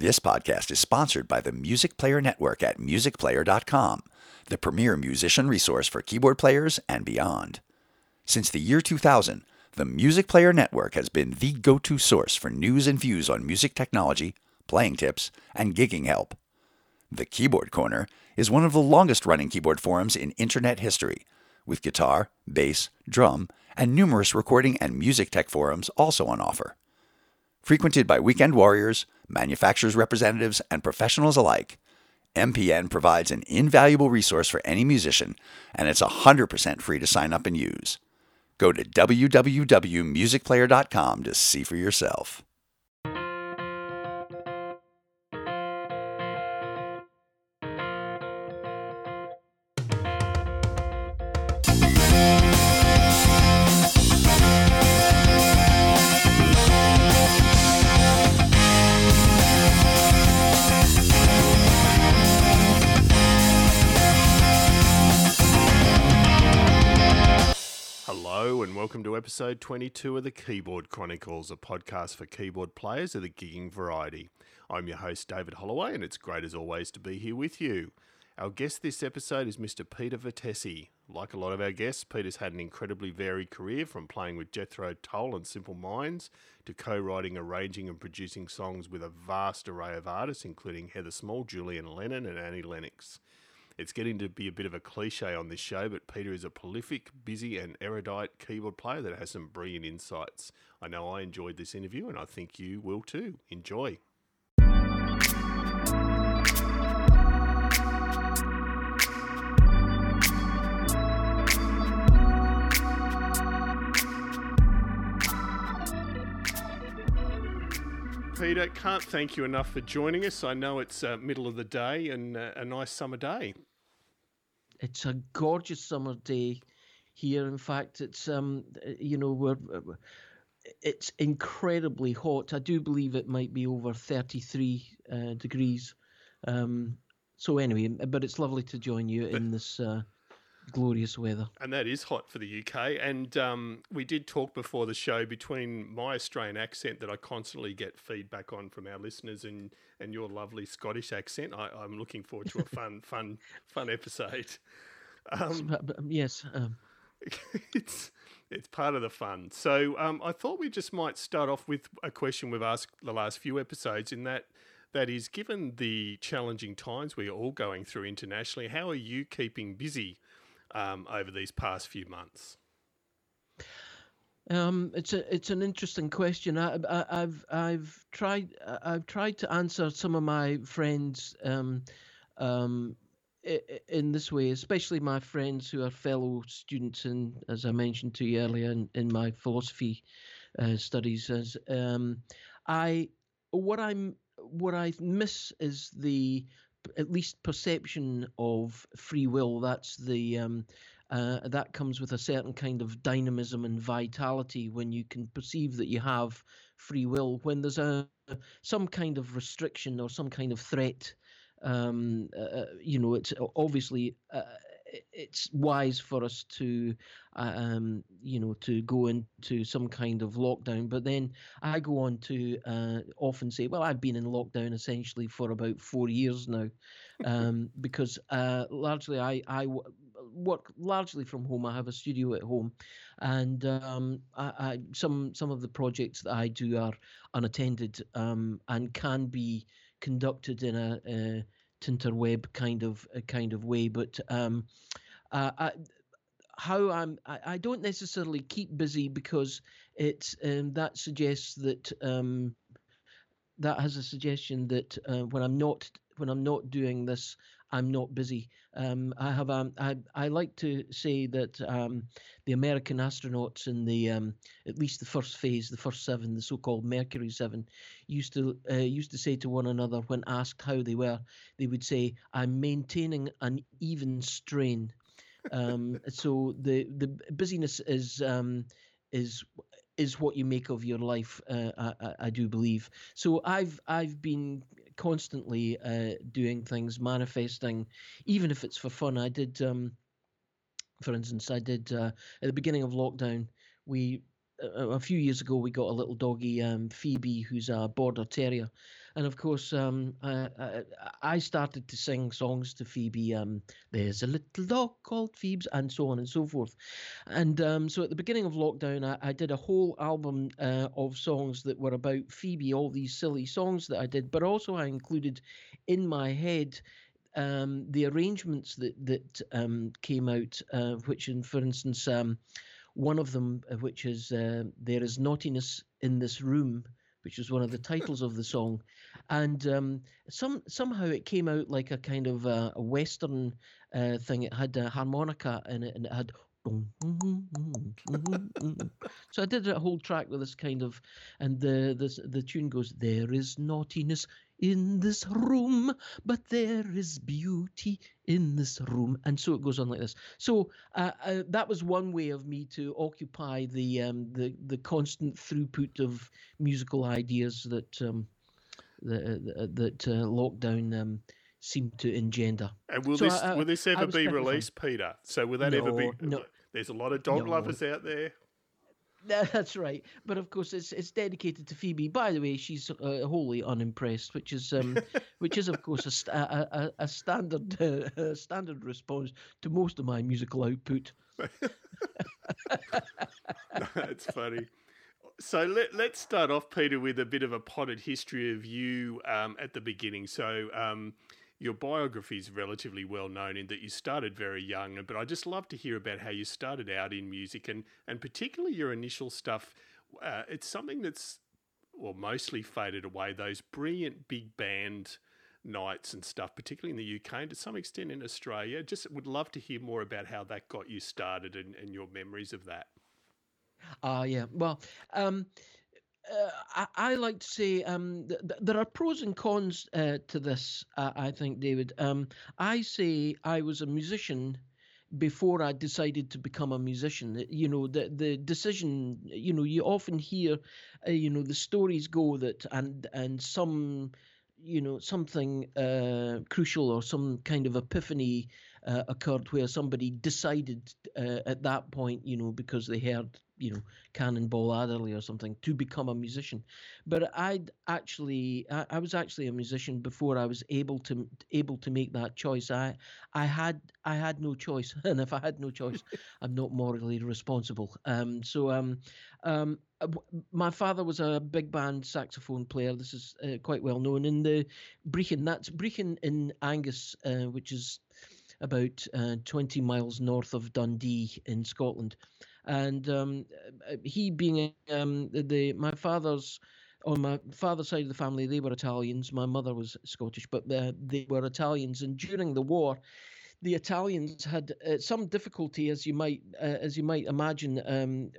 This podcast is sponsored by the Music Player Network at musicplayer.com, the premier musician resource for keyboard players and beyond. Since the year 2000, the Music Player Network has been the go-to source for news and views on music technology, playing tips, and gigging help. The Keyboard Corner is one of the longest-running keyboard forums in internet history, with guitar, bass, drum, and numerous recording and music tech forums also on offer. Frequented by weekend warriors, manufacturers' representatives, and professionals alike, MPN provides an invaluable resource for any musician, and it's 100% free to sign up and use. Go to www.musicplayer.com to see for yourself. Hello and welcome to episode 22 of the Keyboard Chronicles, a podcast for keyboard players of the gigging variety. I'm your host, David Holloway, and it's great as always to be here with you. Our guest this episode is Mr. Peter Vettese. Like a lot of our guests, Peter's had an incredibly varied career, from playing with Jethro Tull and Simple Minds to co-writing, arranging and producing songs with a vast array of artists, including Heather Small, Julian Lennon and Annie Lennox. It's getting to be a bit of a cliche on this show, but Peter is a prolific, busy and erudite keyboard player that has some brilliant insights. I know I enjoyed this interview and I think you will too. Enjoy. Peter, can't thank you enough for joining us. I know it's middle of the day and a nice summer day. It's a gorgeous summer day here. In fact, it's it's incredibly hot. I do believe it might be over 33 degrees. So anyway, but it's lovely to join you in this glorious weather. And that is hot for the UK. And we did talk before the show between my Australian accent that I constantly get feedback on from our listeners and your lovely Scottish accent. I'm looking forward to a fun episode. Yes. It's part of the fun. So I thought we just might start off with a question we've asked the last few episodes, in that is, given the challenging times we're all going through internationally, how are you keeping busy over these past few months? It's an interesting question. I've tried to answer some of my friends in this way, especially my friends who are fellow students in, as I mentioned to you earlier, in my philosophy studies. As what I miss is the at least perception of free will. That's the that comes with a certain kind of dynamism and vitality when you can perceive that you have free will. When there's some kind of restriction or some kind of threat, it's obviously it's wise for us to to go into some kind of lockdown. But then I go on to often say, well, I've been in lockdown essentially for about 4 years now, because largely I work largely from home. I have a studio at home, and some of the projects that I do are unattended and can be conducted in a Tinterweb kind of way, but I don't necessarily keep busy, because it's that suggests that that has a suggestion that when I'm not doing this, I'm not busy. I like to say that the American astronauts in the at least the first phase, the first seven, the so-called Mercury seven, used to say to one another when asked how they were, they would say, "I'm maintaining an even strain." So the busyness is what you make of your life. I do believe. So I've been constantly doing things, manifesting, even if it's for fun. I did, for instance, at the beginning of lockdown, a few years ago, we got a little doggy, Phoebe, who's a border terrier, And of course, I started to sing songs to Phoebe. There's a little dog called Phoebes, and so on and so forth. And so at the beginning of lockdown, I did a whole album of songs that were about Phoebe, all these silly songs that I did, but also I included in my head the arrangements that came out, which, in, for instance, one of them, which is There Is Naughtiness in This Room, which was one of the titles of the song. And somehow it came out like a kind of a Western thing. It had a harmonica in it, and it had... So I did a whole track with this kind of, and the tune goes, there is naughtiness in this room, but there is beauty in this room. And so it goes on like this. So that was one way of me to occupy the constant throughput of musical ideas that that lockdown seem to engender. And will this ever be released, Peter? So will that ever be? No. There's a lot of dog lovers out there. That's right. But of course, it's dedicated to Phoebe. By the way, she's wholly unimpressed, which is of course a standard standard response to most of my musical output. That's funny. So let's start off, Peter, with a bit of a potted history of you at the beginning. So your biography is relatively well known in that you started very young, but I'd just love to hear about how you started out in music and particularly your initial stuff. It's something that's mostly faded away, those brilliant big band nights and stuff, particularly in the UK and to some extent in Australia. Just would love to hear more about how that got you started and your memories of that. Yeah. Well, I like to say there are pros and cons to this, I think, David. I say I was a musician before I decided to become a musician. You know, the decision, you know, you often hear, you know, the stories go that and some... you know, something crucial or some kind of epiphany occurred where somebody decided at that point, you know, because they heard, you know, Cannonball Adderley or something, to become a musician. But I was actually a musician before I was able to make that choice. I had no choice, and if I had no choice, I'm not morally responsible. My father was a big band saxophone player. This is quite well known in the Brecon. That's Brecon in Angus, which is about 20 miles north of Dundee in Scotland. And he being on my father's side of the family, they were Italians. My mother was Scottish, but they were Italians. And during the war, the Italians had some difficulty, as you might imagine.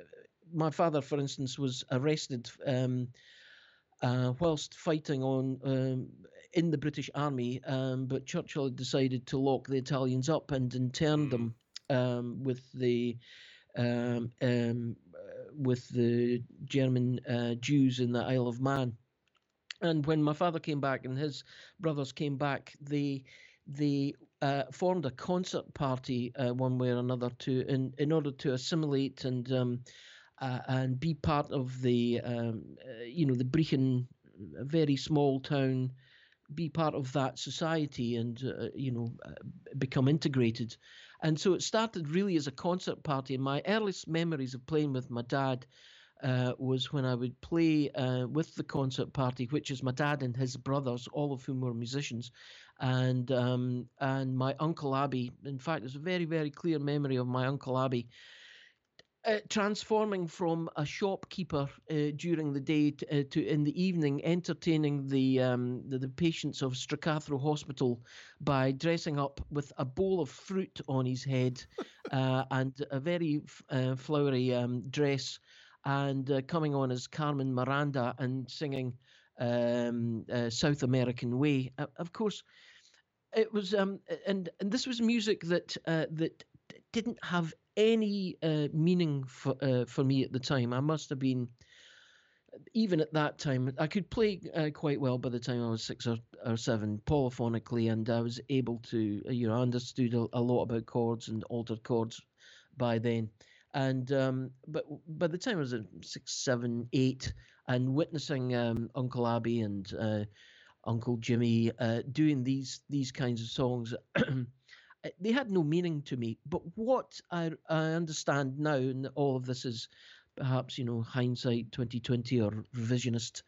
My father, for instance, was arrested whilst fighting in the British Army, but Churchill had decided to lock the Italians up and intern them with the German Jews in the Isle of Man. And when my father came back and his brothers came back, they formed a concert party one way or another in order to assimilate and be part of the Brecon, a very small town, be part of that society and, become integrated. And so it started really as a concert party. And my earliest memories of playing with my dad was when I would play with the concert party, which is my dad and his brothers, all of whom were musicians, and my Uncle Abbey. In fact, there's a very, very clear memory of my Uncle Abbey transforming from a shopkeeper during the day to in the evening entertaining the patients of Stracathro Hospital by dressing up with a bowl of fruit on his head and a very flowery dress and coming on as Carmen Miranda and singing South American Way. Of course, it was and this was music that didn't have any meaning for me at the time. I must have been, even at that time, I could play quite well by the time I was 6 or 7 polyphonically, and I was able to, I understood a lot about chords and altered chords by then. And but by the time I was 6, 7, 8, and witnessing Uncle Abbey and Uncle Jimmy, doing these kinds of songs. They had no meaning to me. But what I understand now, and all of this is perhaps, you know, hindsight 2020 or revisionist,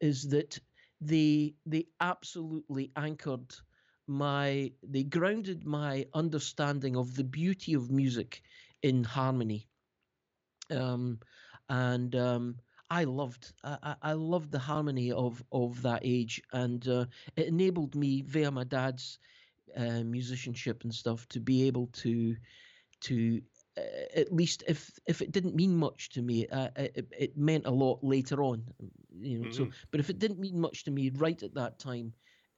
is that they absolutely anchored they grounded my understanding of the beauty of music in harmony. I loved the harmony of that age, and it enabled me via my dad's musicianship and stuff to be able to at least if it didn't mean much to me, it meant a lot later on, you know. Mm-hmm. So, but if it didn't mean much to me right at that time,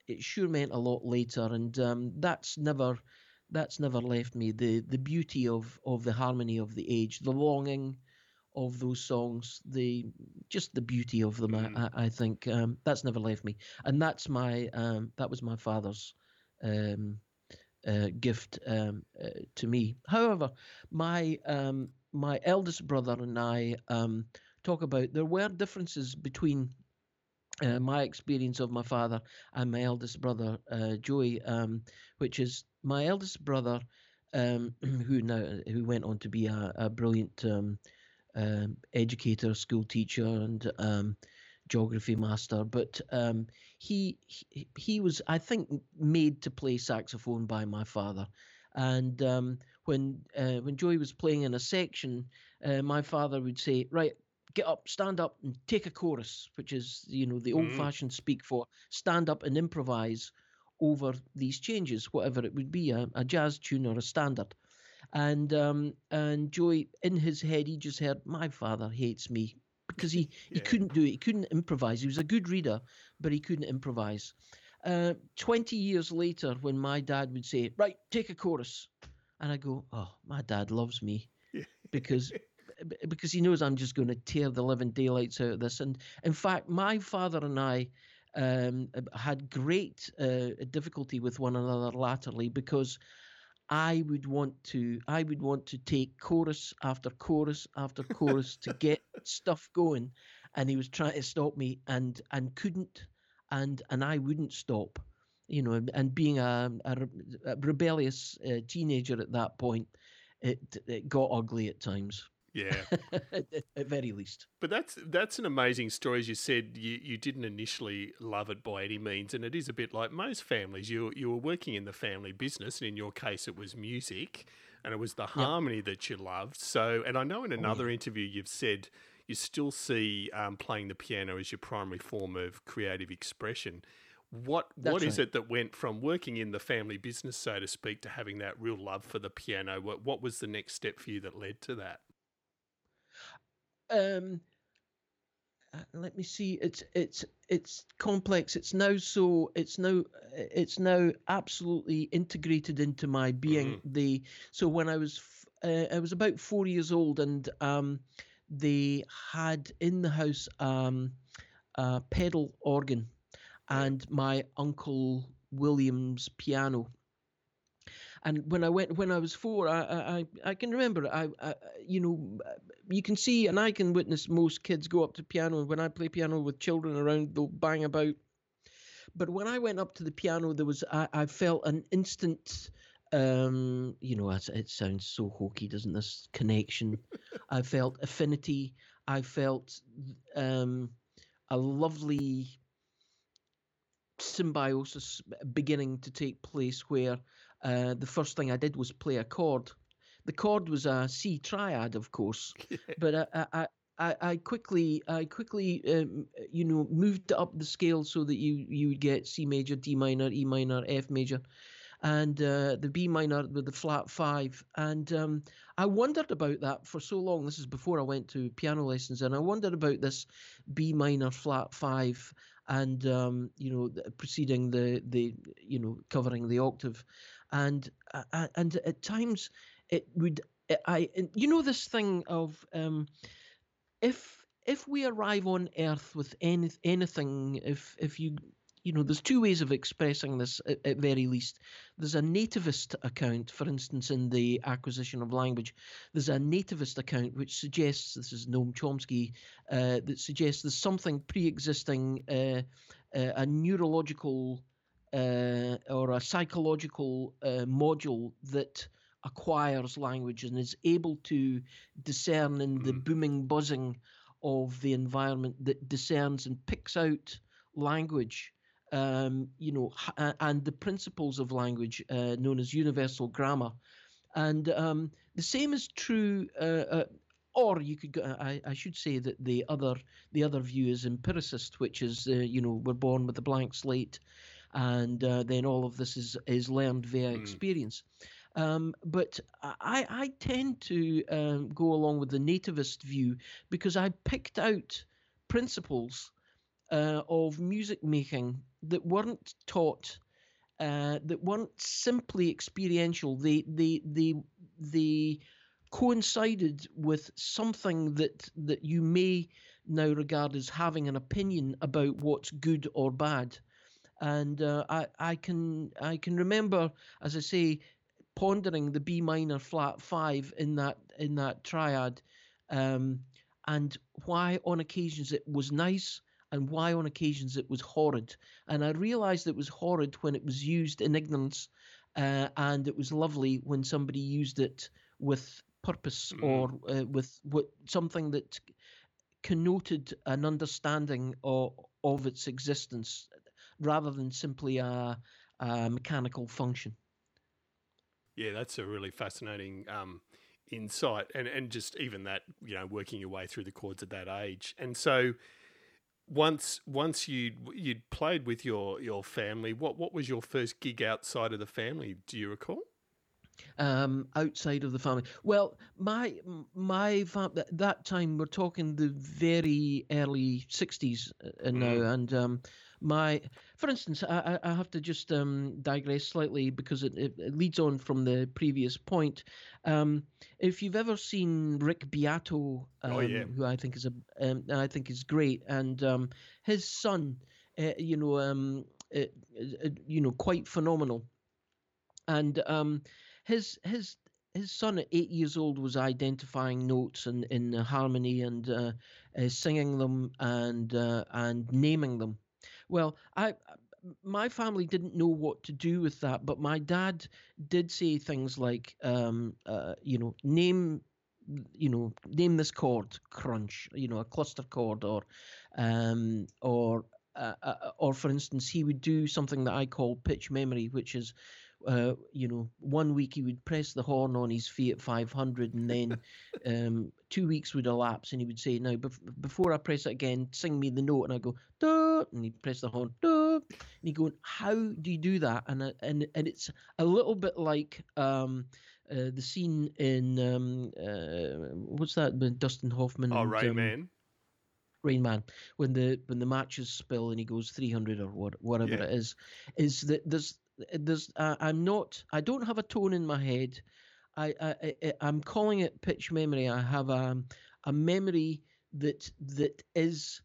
it sure meant a lot later, and that's never left me. The beauty of the harmony of the age, the longing of those songs, just the beauty of them. Mm-hmm. I think that's never left me, and that's my that was my father's gift to me. However, my eldest brother and I talk about there were differences between my experience of my father and my eldest brother Joey, which is my eldest brother, who went on to be a brilliant educator, school teacher, and geography master, but he was, I think, made to play saxophone by my father. And when Joey was playing in a section, my father would say, "Right, get up, stand up, and take a chorus," which is, you know, the old-fashioned speak for stand up and improvise over these changes, whatever it would be, a jazz tune or a standard. And Joey, in his head, he just heard, "My father hates me," because he couldn't do it. He couldn't improvise. He was a good reader, but he couldn't improvise. 20 years later, when my dad would say, "Right, take a chorus," and I go, "Oh, my dad loves me," because he knows I'm just going to tear the living daylights out of this. And in fact, my father and I had great difficulty with one another latterly, because I would want to take chorus after chorus after chorus to get stuff going, and he was trying to stop me and couldn't, and I wouldn't stop, you know. And being a rebellious teenager at that point, it got ugly at times. Yeah, at very least. But that's an amazing story. As you said, you didn't initially love it by any means, and it is a bit like most families. You were working in the family business, and in your case, it was music, and it was the harmony that you loved. So, and I know in another interview you've said you still see playing the piano as your primary form of creative expression. What is it that went from working in the family business, so to speak, to having that real love for the piano? What was the next step for you that led to that? Let me see. It's complex. It's now absolutely integrated into my being. Mm-hmm. So when I was about 4 years old, and they had in the house a pedal organ and my Uncle William's piano. And when I was four, I can remember, I you know, you can see and I can witness most kids go up to piano, and when I play piano with children around, they'll bang about. But when I went up to the piano, I felt an instant, you know, it sounds so hokey, doesn't this, connection. I felt affinity. I felt a lovely symbiosis beginning to take place, where the first thing I did was play a chord. The chord was a C triad, of course, but I quickly you know, moved up the scale so that you would get C major, D minor, E minor, F major, and the B minor with the flat five. And I wondered about that for so long. This is before I went to piano lessons, and I wondered about this B minor flat five, and you know, preceding the you know, covering the octave, and at times you know, this thing of if we arrive on Earth with anything, if you. You know, there's two ways of expressing this at very least. There's a nativist account, for instance, in The Acquisition of Language. There's a nativist account which suggests, this is Noam Chomsky, that suggests there's something pre-existing a neurological or a psychological module that acquires language and is able to discern in the booming buzzing of the environment, that discerns and picks out language, and the principles of language known as universal grammar. And the same is true, or you could go, I should say that the other view is empiricist, which is, we're born with a blank slate, and then all of this is learned via experience. But I tend to go along with the nativist view, because I picked out principles of music making that weren't taught, that weren't simply experiential. They coincided with something that you may now regard as having an opinion about what's good or bad. And I can remember, as I say, pondering the B minor flat 5 in that triad, and why on occasions it was nice and why on occasions it was horrid. And I realized it was horrid when it was used in ignorance, and it was lovely when somebody used it with purpose or with something that connoted an understanding of its existence rather than simply a mechanical function. Yeah, that's a really fascinating insight, and just even that, working your way through the chords at that age. And so once you'd played with your family, what was your first gig outside of the family? Do you recall? Outside of the family, well, my family at that time, we're talking the very early 60s now, and for instance, I have to just digress slightly, because it leads on from the previous point. If you've ever seen Rick Beato, who I think is great, and his son, quite phenomenal, and his son at 8 years old was identifying notes in harmony and singing them and naming them. Well, my family didn't know what to do with that, but my dad did say things like, name this chord, crunch, a cluster chord, or for instance, he would do something that I call pitch memory, which is, 1 week he would press the horn on his Fiat 500, and then 2 weeks would elapse, and he would say, "Now, before I press it again, sing me the note." And I go, "Duh," and he'd press the horn, "Duh," and he'd go, "How do you do that?" And it's a little bit like the scene in what's that? Dustin Hoffman. Oh, Rain Man. Rain Man, when the matches spill and he goes 300 or whatever it is that there's I don't have a tone in my head. I'm calling it pitch memory. I have a memory that is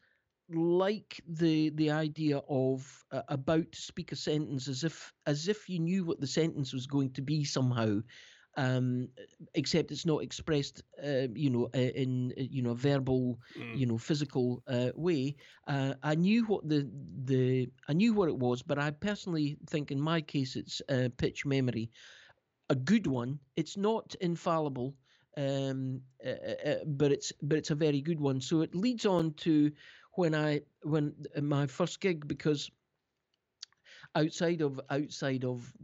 like the idea of about to speak a sentence, as if you knew what the sentence was going to be somehow. Except it's not expressed, in a verbal, physical way. I knew what it was, but I personally think in my case it's pitch memory, a good one. It's not infallible, but it's a very good one. So it leads on to when my first gig, because outside of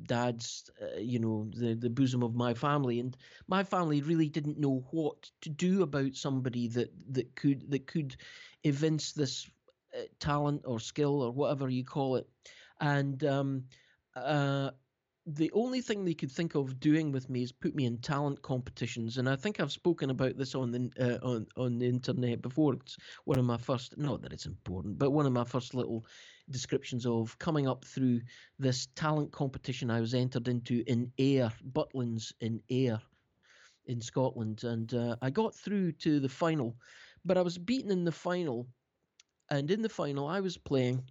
dad's, the bosom of my family, and my family really didn't know what to do about somebody that could evince this talent or skill or whatever you call it. And the only thing they could think of doing with me is put me in talent competitions, and I think I've spoken about this on the internet before. It's one of my first, not that it's important, but one of my first little descriptions of coming up through this talent competition I was entered into in Ayr, Butlins in Ayr, in Scotland, and I got through to the final, but I was beaten in the final, and in the final I was playing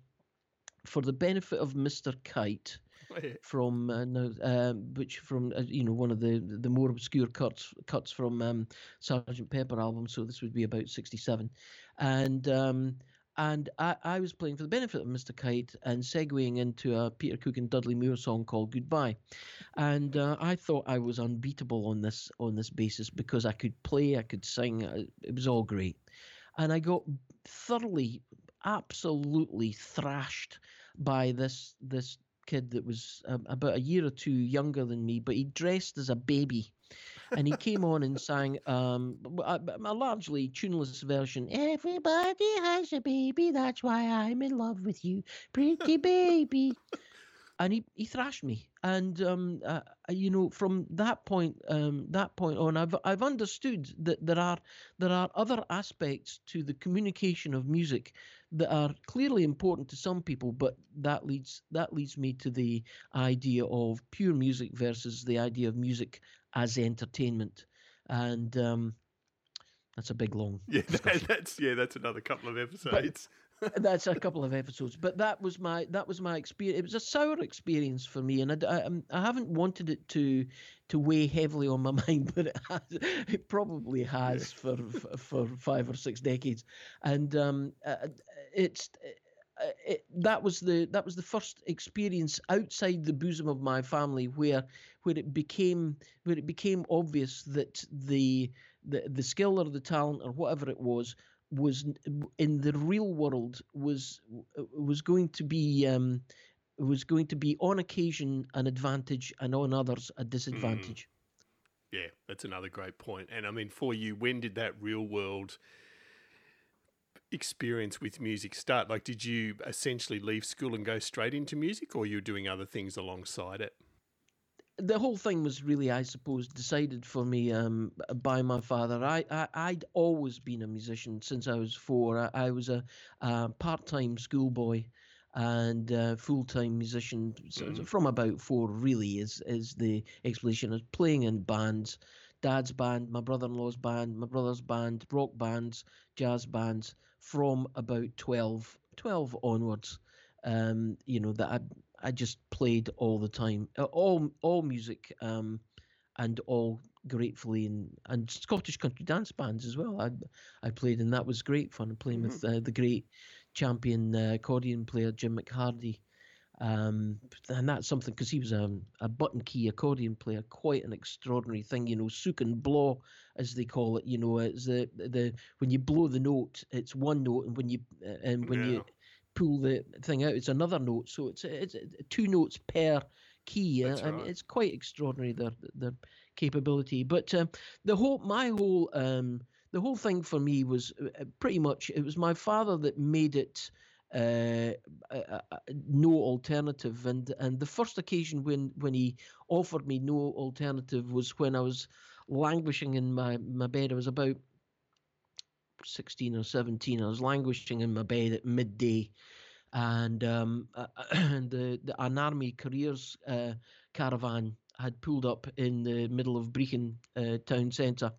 For the Benefit of Mr. Kite, from one of the more obscure cuts from Sgt. Pepper album. So this would be about 1967, and And I was playing for the benefit of Mr. Kite and segueing into a Peter Cook and Dudley Moore song called Goodbye. And I thought I was unbeatable on this basis because I could play, I could sing, it was all great. And I got thoroughly, absolutely thrashed by this kid that was about a year or two younger than me, but he dressed as a baby. And he came on and sang a largely tuneless version. Everybody has a baby, that's why I'm in love with you, pretty baby. And he thrashed me. And from that point on, I've understood that there are other aspects to the communication of music that are clearly important to some people, but that leads me to the idea of pure music versus the idea of music as entertainment. And that's a big long discussion. That's another couple of episodes. That's a couple of episodes, but that was my experience. It was a sour experience for me, and I haven't wanted it to weigh heavily on my mind, but it probably has for 5 or 6 decades, and that was the first experience outside the bosom of my family where it became obvious that the skill or the talent or whatever it was in the real world was going to be on occasion an advantage and on others a disadvantage. Yeah, that's another great point. And I mean, for you, when did that real world experience with music start? Like, did you essentially leave school and go straight into music, or you were doing other things alongside it? The whole thing was really, I suppose, decided for me by my father. I'd always been a musician since I was 4. I was a part-time schoolboy and a full-time musician from about 4, really, is the explanation. I was playing in bands, Dad's band, my brother-in-law's band, my brother's band, rock bands, jazz bands, from about 12 onwards. That I just played all the time, all music, and all gratefully and Scottish country dance bands as well. I played, and that was great fun, playing with the great champion accordion player Jim McHardy, and that's something because he was a button key accordion player, quite an extraordinary thing, souk and blow as they call it. It's the when you blow the note, it's one note, and when you pull the thing out, it's another note, so it's 2 notes per key. Right. I mean, it's quite extraordinary their capability. But the whole thing for me was pretty much, it was my father that made it no alternative, and the first occasion when he offered me no alternative was when I was languishing in my bed. I was about 16 or 17, I was languishing in my bed at midday, and an army careers caravan had pulled up in the middle of Brecon town centre,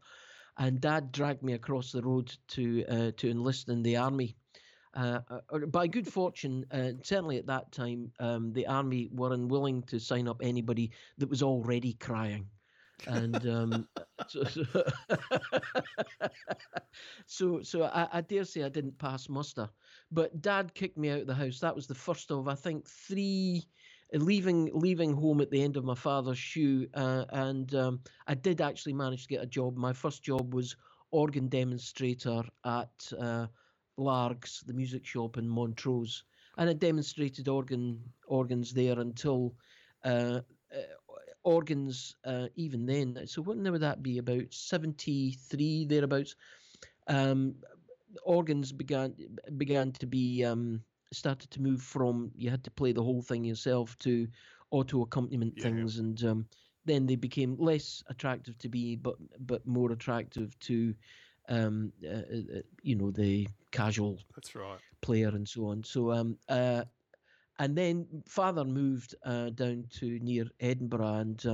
and Dad dragged me across the road to enlist in the army. By good fortune, certainly at that time, the army were unwilling to sign up anybody that was already crying. And so I dare say I didn't pass muster, but Dad kicked me out of the house. That was the first of, I think, 3 leaving home at the end of my father's shoe, and I did actually manage to get a job. My first job was organ demonstrator at Leirig's, the music shop in Montrose, and I demonstrated organs there until organs, even then, so what would that be, about 73 thereabouts, organs began to be started to move from you had to play the whole thing yourself to auto accompaniment things. And then they became less attractive to me, but more attractive to the casual player and so on. So and then Father moved down to near Edinburgh, and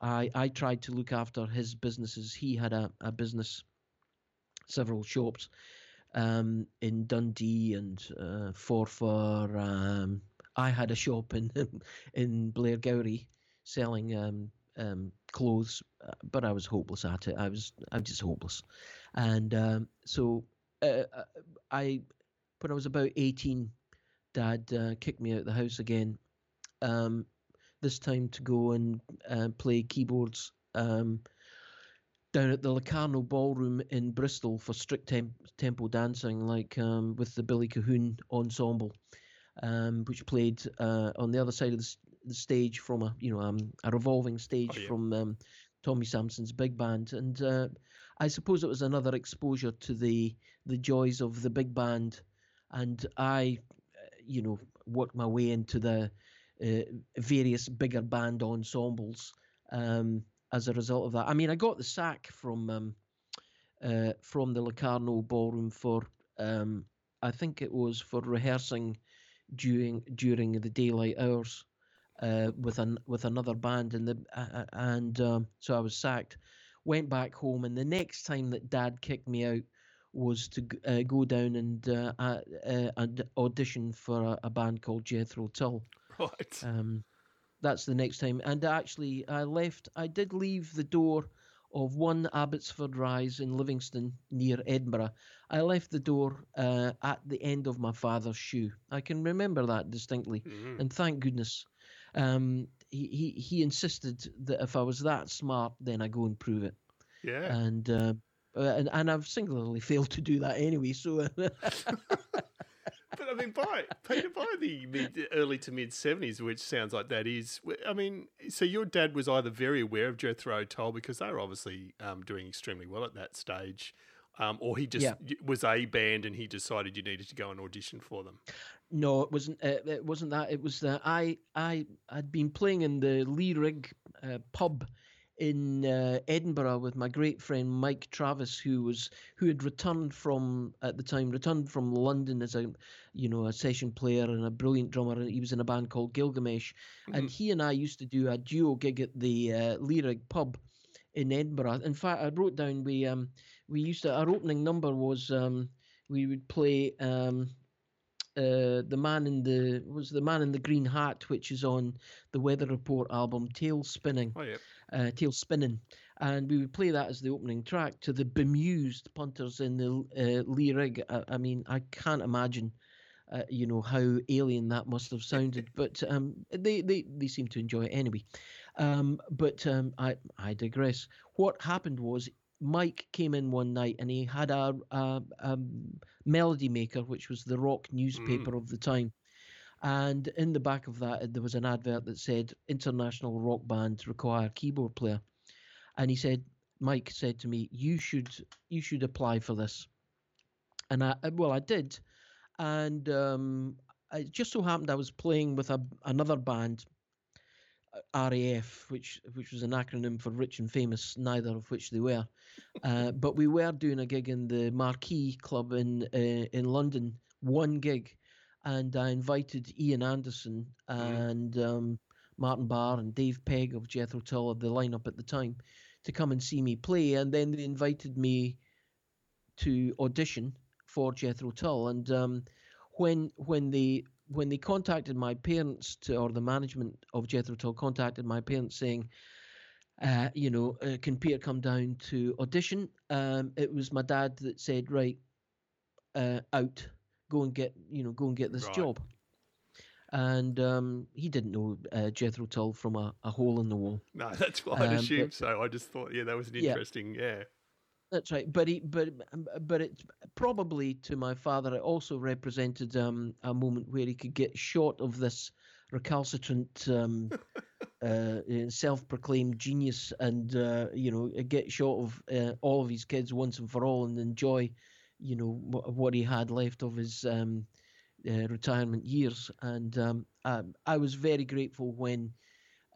I tried to look after his businesses. He had a business, several shops in Dundee and Forfar. I had a shop in Blairgowrie selling clothes, but I was hopeless at it. I was just hopeless, and so I when I was about 18, Dad kicked me out of the house again, this time to go and play keyboards down at the Locarno Ballroom in Bristol for strict tempo dancing, like with the Billy Cahoon Ensemble, which played on the other side of the stage from a revolving stage from Tommy Sampson's big band, and I suppose it was another exposure to the joys of the big band, and I, worked my way into the various bigger band ensembles as a result of that. I mean, I got the sack from the Locarno Ballroom for I think it was for rehearsing during the daylight hours. With another band, so I was sacked. Went back home, and the next time that Dad kicked me out was to go down and audition for a band called Jethro Tull. Right. That's the next time. And actually, I did leave the door of one Abbotsford Rise in Livingston near Edinburgh. I left the door at the end of my father's shoe. I can remember that distinctly, and thank goodness. He insisted that if I was that smart, then I go and prove it. Yeah. And I've singularly failed to do that anyway. So, but I mean, by the early to mid 70s, which sounds like that is. I mean, so your dad was either very aware of Jethro Tull, because they were obviously doing extremely well at that stage. Or he just was a band, and he decided you needed to go and audition for them. No, it wasn't. It wasn't that. It was that I had been playing in the Leirig pub in Edinburgh with my great friend Mike Travis, who had returned from London as a session player and a brilliant drummer, and he was in a band called Gilgamesh, and he and I used to do a duo gig at the Leirig pub in Edinburgh. In fact, I wrote down our opening number was we would play the Man in the Green Hat, which is on the Weather Report album Tail Spinning. Oh yeah, Tail Spinning, and we would play that as the opening track to the bemused punters in the Leirig. I mean, I can't imagine how alien that must have sounded, but they seemed to enjoy it anyway. I digress. What happened was Mike came in one night and he had a Melody Maker, which was the rock newspaper of the time. And in the back of that, there was an advert that said, "International rock bands require keyboard player." And he said, Mike said to me, you should apply for this. And I did. And it just so happened I was playing with another band, RAF, which was an acronym for Rich and Famous, neither of which they were. But we were doing a gig in the Marquee Club in London, one gig. And I invited Ian Anderson and Martin Barr and Dave Pegg of Jethro Tull, of the lineup at the time, to come and see me play. And then they invited me to audition for Jethro Tull, and when they contacted my parents, or the management of Jethro Tull contacted my parents saying, "Can Peter come down to audition?" It was my dad that said, "Right, out, go and get this job," and he didn't know Jethro Tull from a hole in the wall. No, that's what I'd assumed. So I just thought, that was an interesting, That's right, but it's probably, to my father, it also represented a moment where he could get short of this recalcitrant, self-proclaimed genius, and get short of all of his kids once and for all, and enjoy, what he had left of his retirement years. And I was very grateful when,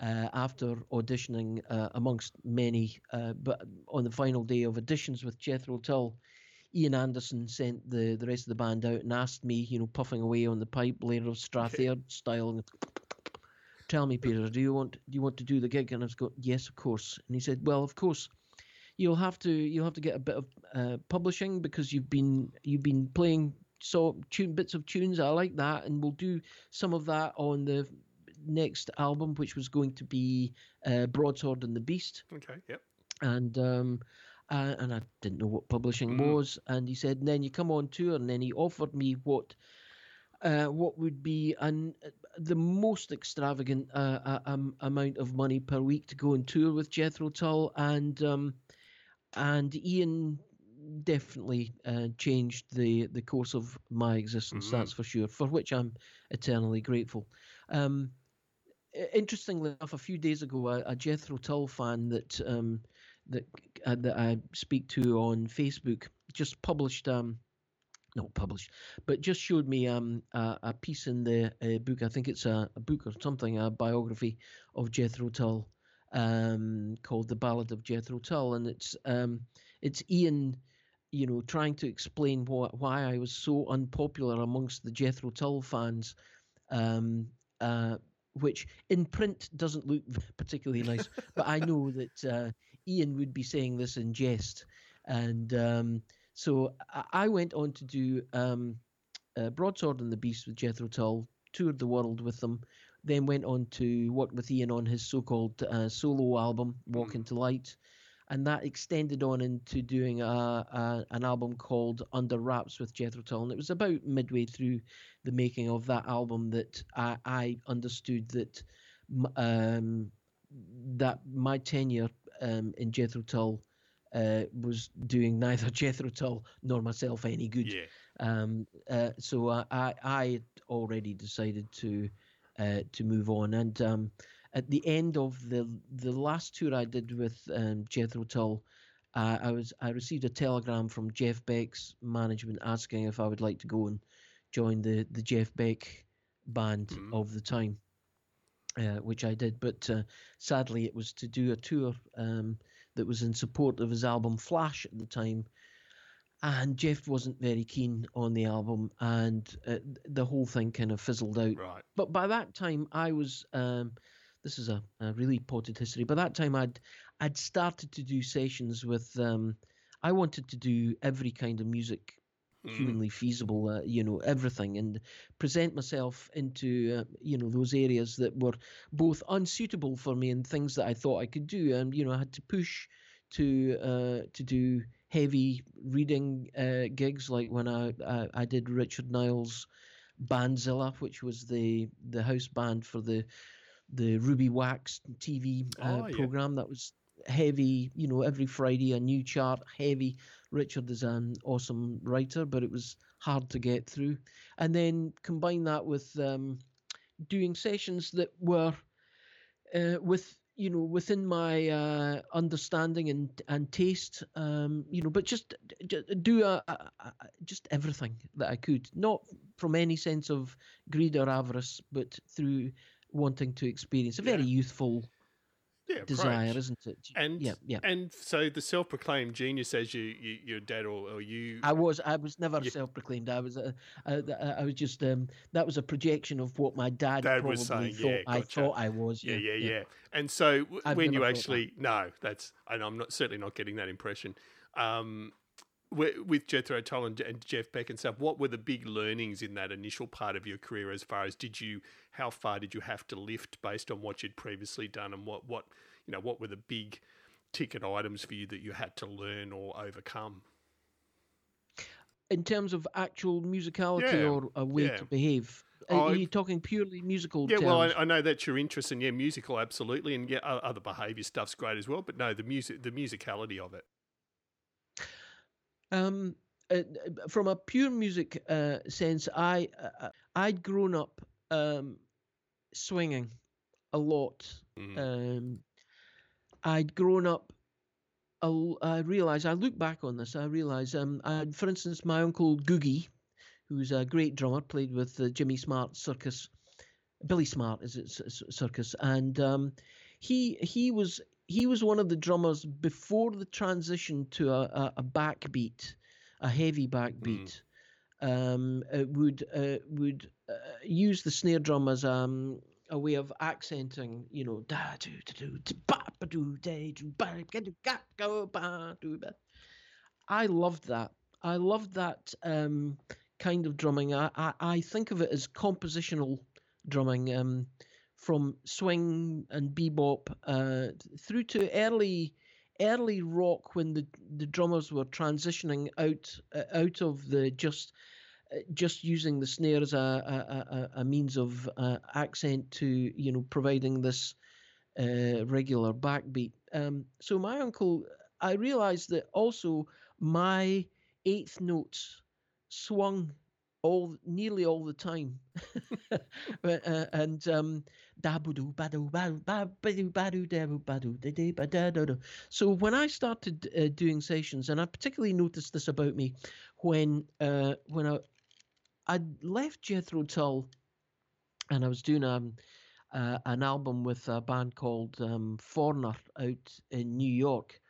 after auditioning, amongst many, but on the final day of auditions with Jethro Tull, Ian Anderson sent the rest of the band out and asked me, puffing away on the pipe, Leirig of Strathaird style, "Tell me, Peter, do you want to do the gig?" And I was going, "Yes, of course." And he said, "Well, of course, you'll have to get a bit of publishing, because you've been playing bits of tunes. I like that, and we'll do some of that on the next album," which was going to be Broadsword and the Beast. Okay, yep. And and I didn't know what publishing was. And he said, and then you come on tour, and then he offered me what would be the most extravagant amount of money per week to go and tour with Jethro Tull, and Ian definitely changed the course of my existence, that's for sure, for which I'm eternally grateful. Interestingly enough, a few days ago, a Jethro Tull fan that I speak to on Facebook just published just showed me a piece in the book. I think it's a book or something, a biography of Jethro Tull called The Ballad of Jethro Tull, and it's Ian, you know, trying to explain why I was so unpopular amongst the Jethro Tull fans, which in print doesn't look particularly nice, but I know that Ian would be saying this in jest, and. So I went on to do Broadsword and the Beast with Jethro Tull, toured the world with them, then went on to work with Ian on his so-called solo album, Walk Into Light, and that extended on into doing an album called Under Wraps with Jethro Tull, and it was about midway through the making of that album that I understood that that my tenure in Jethro Tull was doing neither Jethro Tull nor myself any good. Yeah. So I had already decided to move on. And at the end of the last tour I did with Jethro Tull, I received a telegram from Jeff Beck's management asking if I would like to go and join the Jeff Beck band of the time. Which I did, but sadly it was to do a tour that was in support of his album Flash at the time, and Jeff wasn't very keen on the album, and the whole thing kind of fizzled out. Right. But by that time I was, this is a really potted history, by that time I'd started to do sessions with, I wanted to do every kind of music humanly feasible, everything, and present myself into, those areas that were both unsuitable for me and things that I thought I could do. And, I had to push to do heavy reading gigs, like when I did Richard Niles' Bandzilla, which was the house band for the Ruby Wax TV program. That was heavy, every Friday a new chart, heavy. Richard is an awesome writer, but it was hard to get through. And then combine that with doing sessions that were within my understanding and taste, but just do just everything that I could, not from any sense of greed or avarice, but through wanting to experience a very youthful desire, isn't it? And and so the self-proclaimed genius, as your dad or you, I was never self-proclaimed. I was I was just that was a projection of what my dad probably was saying, thought I was. Yeah. And so when you actually I'm not certainly not getting that impression. With Jethro Tull and Jeff Beck and stuff, what were the big learnings in that initial part of your career, as far as how far did you have to lift based on what you'd previously done, and what were the big ticket items for you that you had to learn or overcome? In terms of actual musicality or a way to behave? Are you talking purely musical terms? Well, I know that's your interest, and musical, absolutely, and other behaviour stuff's great as well, but no, the musicality of it. From a pure music sense, I'd grown up swinging a lot. I'd grown up. I look back on this. I realize. For instance, my uncle Googie, who's a great drummer, played with the Jimmy Smart Circus. Billy Smart is its circus, and he was. He was one of the drummers before the transition to a backbeat, a heavy backbeat. Would use the snare drum as a way of accenting, da do do do ba ba do da do ba ga go ba do ba. I loved that. I loved that kind of drumming. I think of it as compositional drumming. From swing and bebop through to early early rock when the drummers were transitioning out of the just using the snare as a means of accent to, you know, providing this regular backbeat. So my uncle, I realised that also my eighth notes swung nearly all the time, and so when I started doing sessions, and I particularly noticed this about me when I'd left Jethro Tull, and I was doing an album with a band called Foreigner out in New York,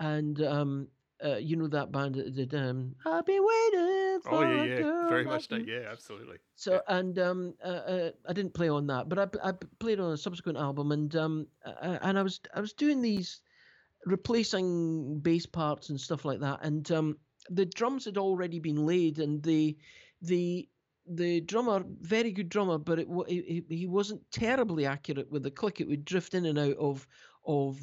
and you know that band that did I've been waiting for a girl. Very much that, yeah, absolutely. So yeah. And I didn't play on that, but I played on a subsequent album, and I was doing these replacing bass parts and stuff like that, and the drums had already been laid, and the drummer, very good drummer, but he wasn't terribly accurate with the click. It would drift in and out of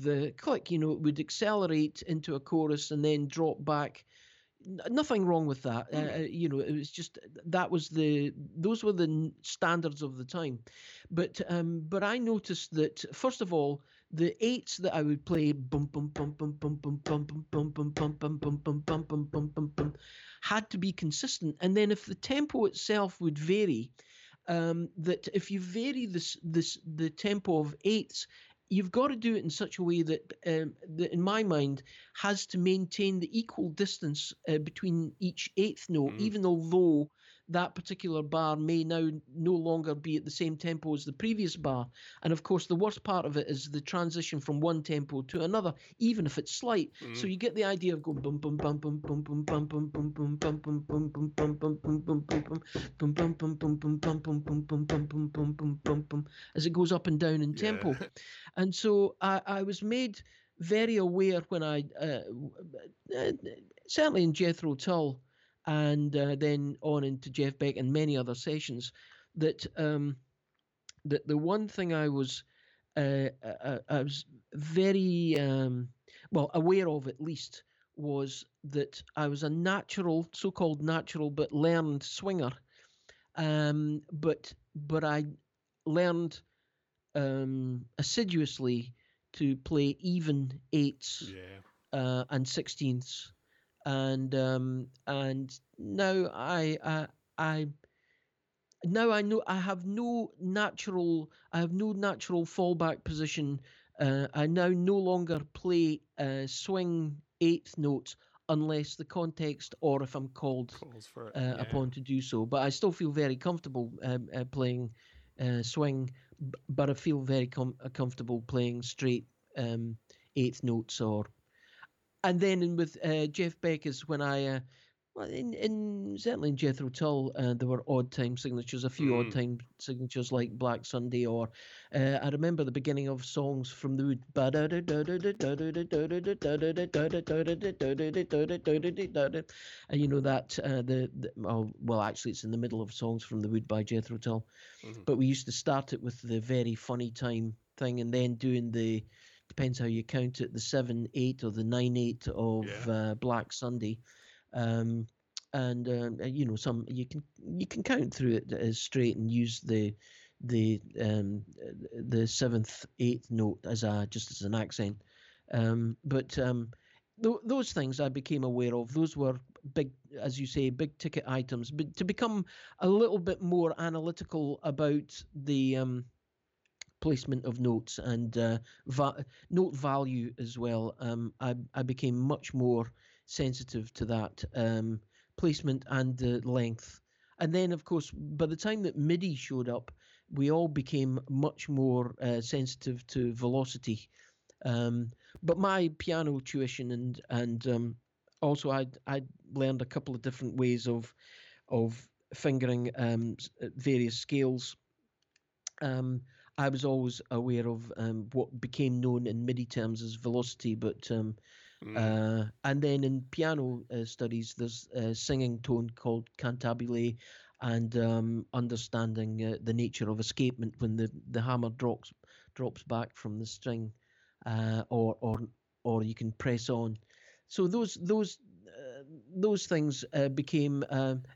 the click, you know, it would accelerate into a chorus and then drop back. Nothing wrong with that. You know, it was just, those were the standards of the time. But I noticed that, first of all, the eights that I would play, bum bum bum bum bum bum bum bum bum bum bum bum bum bum bum bum bum bum bum, had to be consistent. And then if the tempo itself would vary, that if you vary the tempo of eights, you've got to do it in such a way that in my mind, has to maintain the equal distance between each eighth note, even although that particular bar may now no longer be at the same tempo as the previous bar. And of course, the worst part of it is the transition from one tempo to another, even if it's slight. So you get the idea of going bum bum bum bum bum bum bum bum bum bum bum bum bum bum bum bum bum bum bum bum bum bum bum bum bum bum bum bum bum, as it goes up and down in tempo. And so I was made very aware when I certainly in Jethro Tull, and then on into Jeff Beck and many other sessions, that the one thing I was I was very well aware of, at least, was that I was a natural, so-called natural, but learned swinger, but I learned assiduously to play even eights and sixteenths. And now I know I have no natural fallback position. I now no longer play swing eighth notes unless the context or if I'm called for it, upon to do so. But I still feel very comfortable playing swing, but I feel very comfortable playing straight eighth notes or. And then with Jeff Beck is when I, certainly in Jethro Tull, there were odd time signatures, a few odd time signatures like Black Sunday, or I remember the beginning of songs from the Wood. And you know that, actually it's in the middle of Songs from the Wood by Jethro Tull. But we used to start it with the very funny time thing and then doing the, depends how you count it, the 7/8 or the 9/8 of Black Sunday, some you can count through it as straight and use the 7/8 note as just as an accent. Those things I became aware of. Those were big, as you say, big ticket items. But to become a little bit more analytical about the placement of notes and note value as well. I became much more sensitive to that placement and the length. And then, of course, by the time that MIDI showed up, we all became much more sensitive to velocity. But my piano tuition and also I learned a couple of different ways of fingering various scales. I was always aware of what became known in MIDI terms as velocity, but and then in piano studies, there's a singing tone called cantabile, and understanding the nature of escapement when the hammer drops back from the string, or or you can press on. So those things became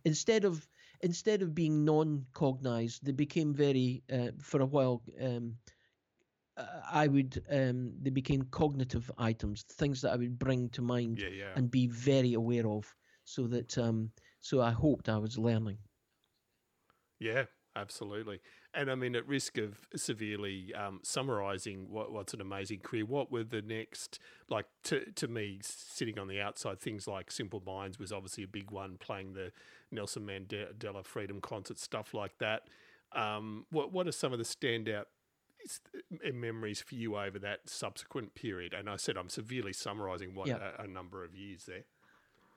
instead of being non-cognized, they became very for a while. They became cognitive items, things that I would bring to mind and be very aware of, so that so I hoped I was learning. Yeah. Absolutely. And I mean, at risk of severely summarising what's an amazing career, what were the next, like to me, sitting on the outside, things like Simple Minds was obviously a big one, playing the Nelson Mandela Freedom Concert, stuff like that. What are some of the standout memories for you over that subsequent period? And I said I'm severely summarising a number of years there.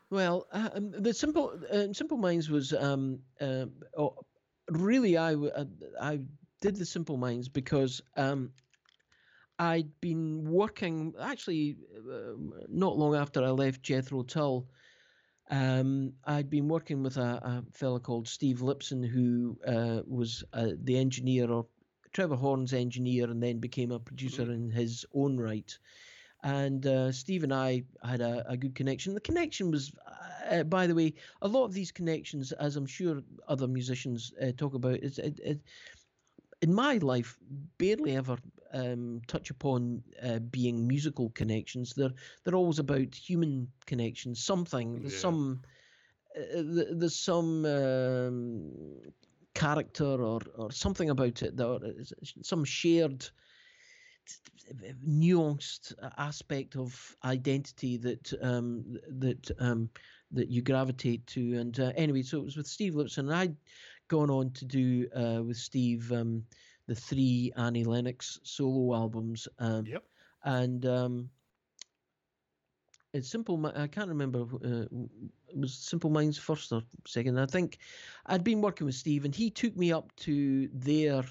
Well, the Simple Minds was... Really, I did the Simple Minds because I'd been working, actually not long after I left Jethro Tull, I'd been working with a fella called Steve Lipson, who was the engineer, or Trevor Horn's engineer, and then became a producer in his own right. And Steve and I had a good connection. The connection was, by the way, a lot of these connections, as I'm sure other musicians talk about, it in my life barely ever touch upon being musical connections. They're always about human connections. There's some character or something about it, some shared nuanced aspect of identity that you gravitate to. And anyway, so it was with Steve Lipson, and I'd gone on to do with Steve the 3 Annie Lennox solo albums. And it's Simple. I can't remember. It was Simple Minds first or second. I think I'd been working with Steve, and he took me up to their.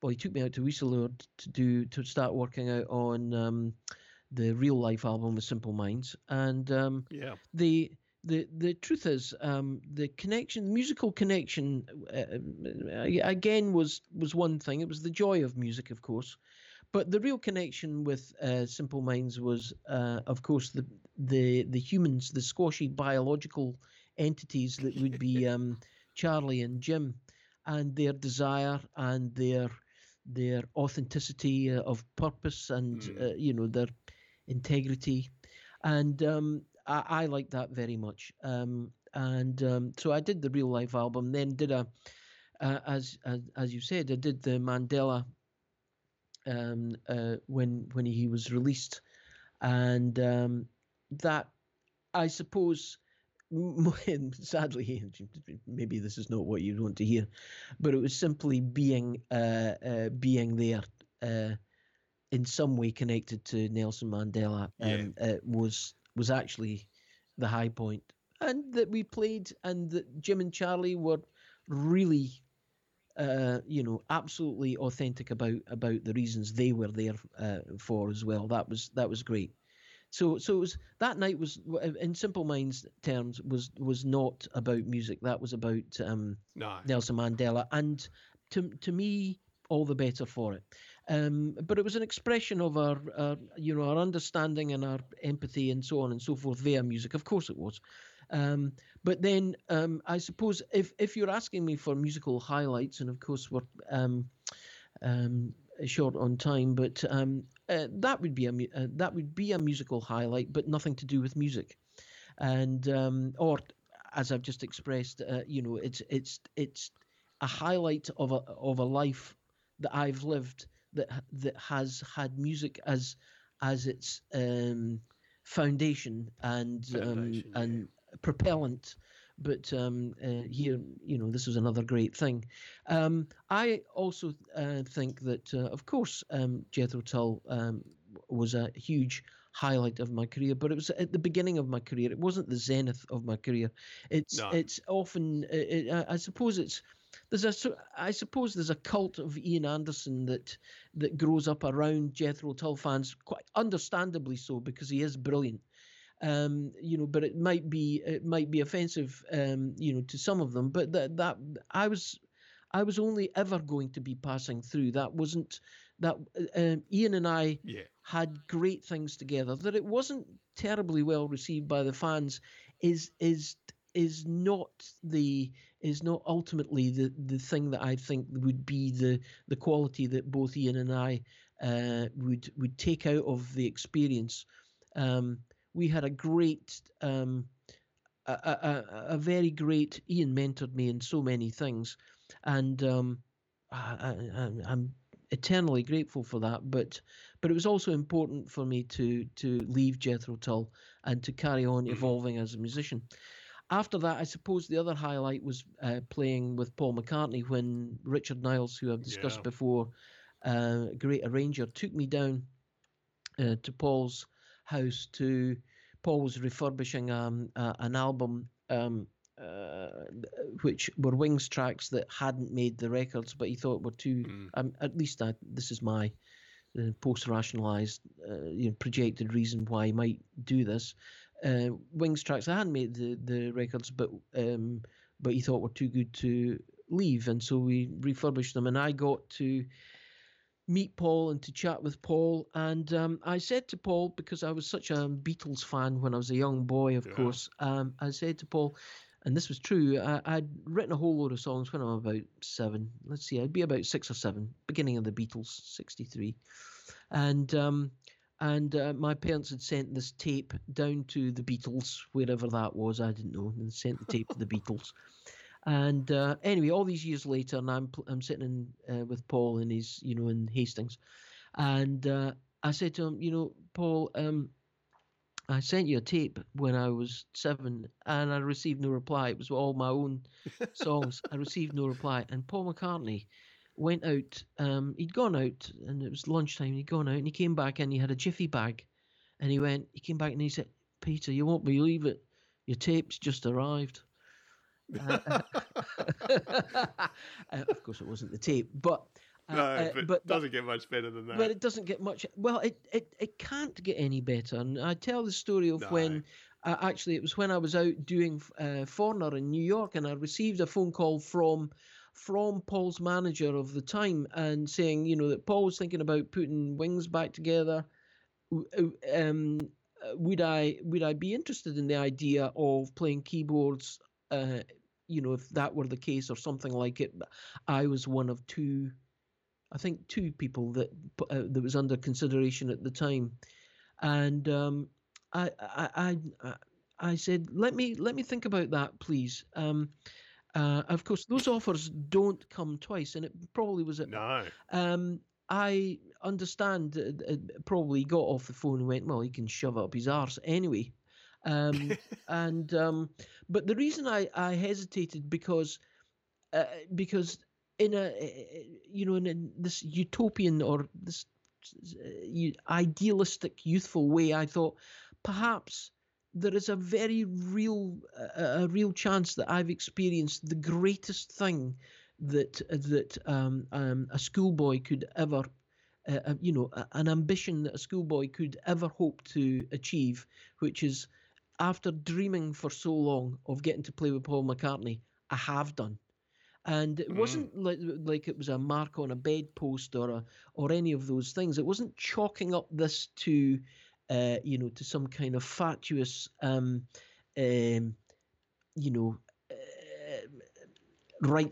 Well, he took me out to Whistler to start working out on the Real Life album with Simple Minds, and the truth is the connection, the musical connection, again was one thing. It was the joy of music, of course, but the real connection with Simple Minds was, of course, the humans, the squashy biological entities that would be Charlie and Jim, and their desire and their authenticity of purpose and their integrity, and I liked that very much. So I did the Real Life album, then did as you said, I did the Mandela when he was released, and that, I suppose, sadly, maybe this is not what you'd want to hear, but it was simply being there in some way connected to Nelson Mandela was actually the high point. And that we played, and that Jim and Charlie were really absolutely authentic about the reasons they were there for as well. That was great. So it was, that night was, in Simple Minds terms, was not about music. That was about Nelson Mandela, and to me, all the better for it. But it was an expression of our understanding and our empathy and so on and so forth via music. Of course, it was. But then I suppose if you're asking me for musical highlights, and of course we're short on time, but that would be a musical highlight, but nothing to do with music, and or as I've just expressed, it's a highlight of a life that I've lived that has had music as its foundation and propellant. But here, this was another great thing. I also think that, of course, Jethro Tull was a huge highlight of my career, but it was at the beginning of my career. It wasn't the zenith of my career. I suppose there's a cult of Ian Anderson that grows up around Jethro Tull fans, quite understandably so, because he is brilliant. But it might be offensive, to some of them. But that I was only ever going to be passing through. That wasn't that Ian and I had great things together. That it wasn't terribly well received by the fans is not ultimately the thing that I think would be the quality that both Ian and I would take out of the experience. We had a great, a very great, Ian mentored me in so many things, and I'm eternally grateful for that. But it was also important for me to leave Jethro Tull and to carry on evolving as a musician. After that, I suppose the other highlight was playing with Paul McCartney when Richard Niles, who I've discussed before, a great arranger, took me down to Paul's house. Paul was refurbishing an album which were Wings tracks that hadn't made the records, but he thought were too. At least this is my post-rationalized, projected reason why he might do this. Wings tracks that hadn't made the records, but he thought were too good to leave, and so we refurbished them. And I got to meet Paul and to chat with Paul. And I said to Paul, because I was such a Beatles fan when I was a young boy, of course, I said to Paul, and this was true, I'd written a whole load of songs when I was about seven. Let's see, I'd be about 6 or 7, beginning of the Beatles, 63. And my parents had sent this tape down to the Beatles, wherever that was, I didn't know, and sent the tape to the Beatles. And anyway, all these years later, and I'm sitting in, with Paul and he's, in Hastings. And I said to him, Paul, I sent you a tape when I was 7 and I received no reply. It was all my own songs. I received no reply. And Paul McCartney went out. He'd gone out and it was lunchtime. He'd gone out and he came back and he had a jiffy bag. And he came back and he said, Peter, you won't believe it. Your tape's just arrived. Of course, it wasn't the tape, but doesn't get much better than that. But it doesn't get much. Well, it can't get any better. And I tell the story of when actually it was when I was out doing Foreigner in New York, and I received a phone call from Paul's manager of the time, and saying that Paul was thinking about putting Wings back together. Would I be interested in the idea of playing keyboards? If that were the case or something like it. I was one of two people that was under consideration at the time. And I said, let me think about that, please. Of course, those offers don't come twice, and it probably was no. I understand it probably got off the phone and went, well, he can shove up his arse anyway. But the reason I hesitated because in this utopian or this idealistic youthful way, I thought perhaps there is a very real a real chance that I've experienced the greatest thing that a schoolboy could ever. An ambition that a schoolboy could ever hope to achieve, which is, after dreaming for so long of getting to play with Paul McCartney, I have done. And it wasn't like it was a mark on a bedpost or any of those things. It wasn't chalking up this to, to some kind of fatuous, rite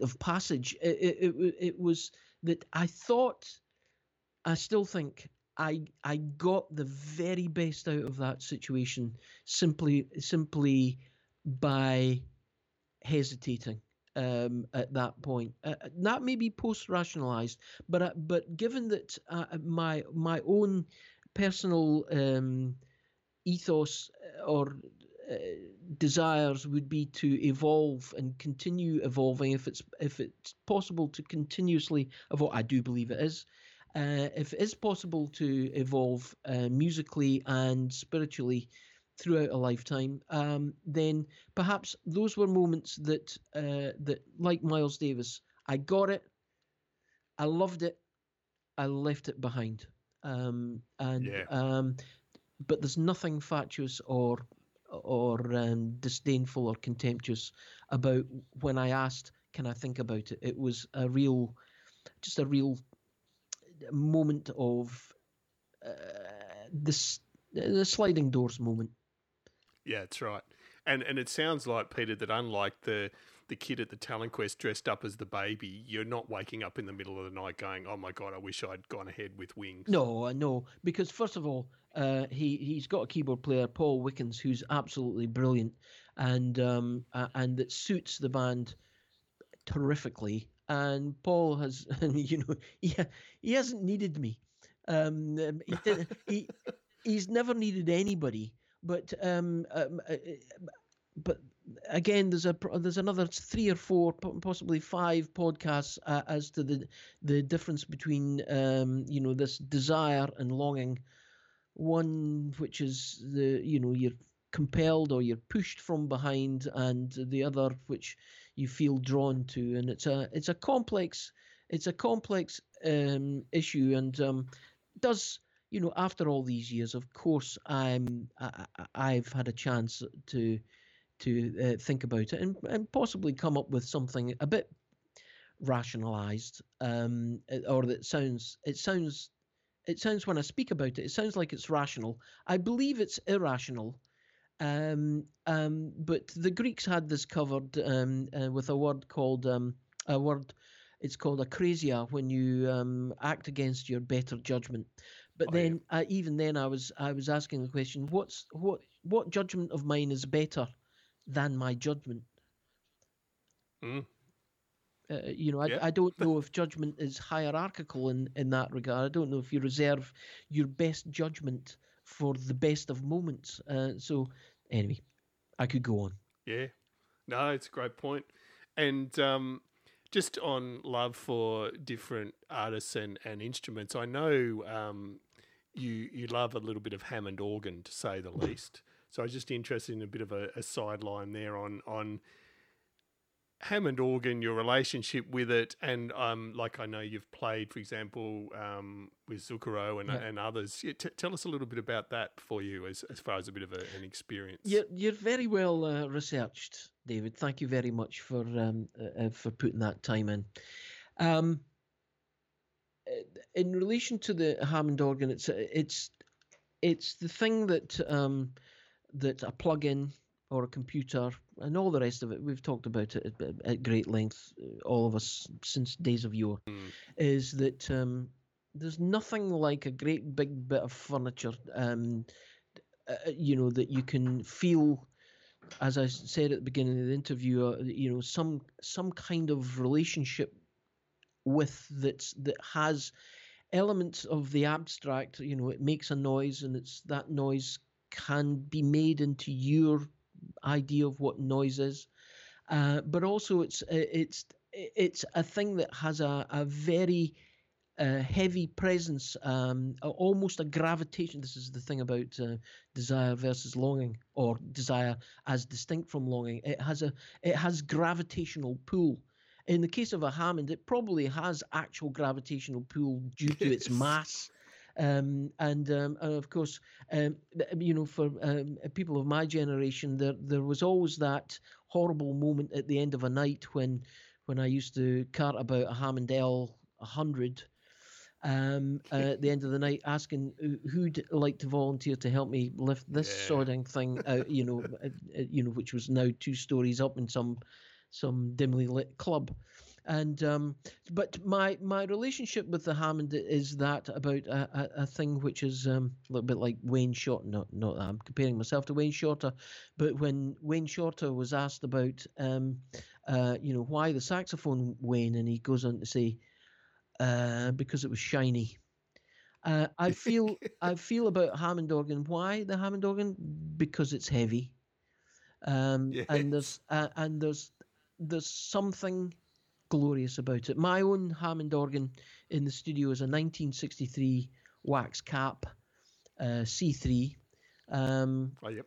of passage. It was that I thought. I still think I got the very best out of that situation simply by hesitating at that point. That may be post-rationalized, but given that my own personal ethos or desires would be to evolve and continue evolving, if it's possible to continuously evolve, I do believe it is. If it is possible to evolve musically and spiritually throughout a lifetime, then perhaps those were moments that, like Miles Davis, I got it, I loved it, I left it behind. But there's nothing fatuous or disdainful or contemptuous about when I asked, "Can I think about it?" It was a real moment of the sliding doors moment. Yeah, that's right. And it sounds like, Peter, that unlike the kid at the talent quest dressed up as the baby, you're not waking up in the middle of the night going, oh my God, I wish I'd gone ahead with Wings. No, I know. Because first of all, he's got a keyboard player, Paul Wickens, who's absolutely brilliant and that suits the band terrifically. And Paul has, you know, he hasn't needed me. He's never needed anybody. But again, there's another 3 or 4, possibly 5 podcasts as to the difference between this desire and longing. One which is you're compelled or you're pushed from behind, and the other which you feel drawn to. And it's a complex issue. And does. You know, after all these years, of course, I've had a chance to think about it and possibly come up with something a bit rationalised, or that sounds when I speak about it, it sounds like it's rational. I believe it's irrational, but the Greeks had this covered with a word called It's called akrasia, when you act against your better judgment. But even then, I was asking the question: what judgment of mine is better than my judgment? Mm. I don't know if judgment is hierarchical in that regard. I don't know if you reserve your best judgment for the best of moments. So anyway, I could go on. Yeah, no, it's a great point, and. Just on love for different artists and instruments, I know you love a little bit of Hammond organ, to say the least. So I was just interested in a bit of a sideline there on Hammond organ, your relationship with it, and like I know you've played, for example, with Zucchero and others. Yeah, tell us a little bit about that for you as far as a bit of an experience. You're very well researched, David. Thank you very much for putting that time in. In relation to the Hammond organ, it's the thing that a plug-in or a computer and all the rest of it, we've talked about it at great length, all of us, since days of yore, is that there's nothing like a great big bit of furniture, that you can feel, as I said at the beginning of the interview, some kind of relationship with that has elements of the abstract. You know, it makes a noise, and it's that noise can be made into your idea of what noise is, but also it's a thing that has a very heavy presence, almost a gravitation. This is the thing about desire versus longing, or desire as distinct from longing. It has gravitational pull. In the case of a Hammond, it probably has actual gravitational pull due to its mass. And of course, for people of my generation, there was always that horrible moment at the end of a night when I used to cart about a Hammond L100 at the end of the night, asking who'd like to volunteer to help me lift this sodding thing out, which was now 2 stories up in some dimly lit club. And but my relationship with the Hammond is that about a thing which is a little bit like Wayne Shorter. Not that I'm comparing myself to Wayne Shorter, but when Wayne Shorter was asked about why the saxophone, Wayne, and he goes on to say because it was shiny. I feel about Hammond organ. Why the Hammond organ? Because it's heavy, and there's something glorious about it. My own Hammond organ in the studio is a 1963 wax cap, C3.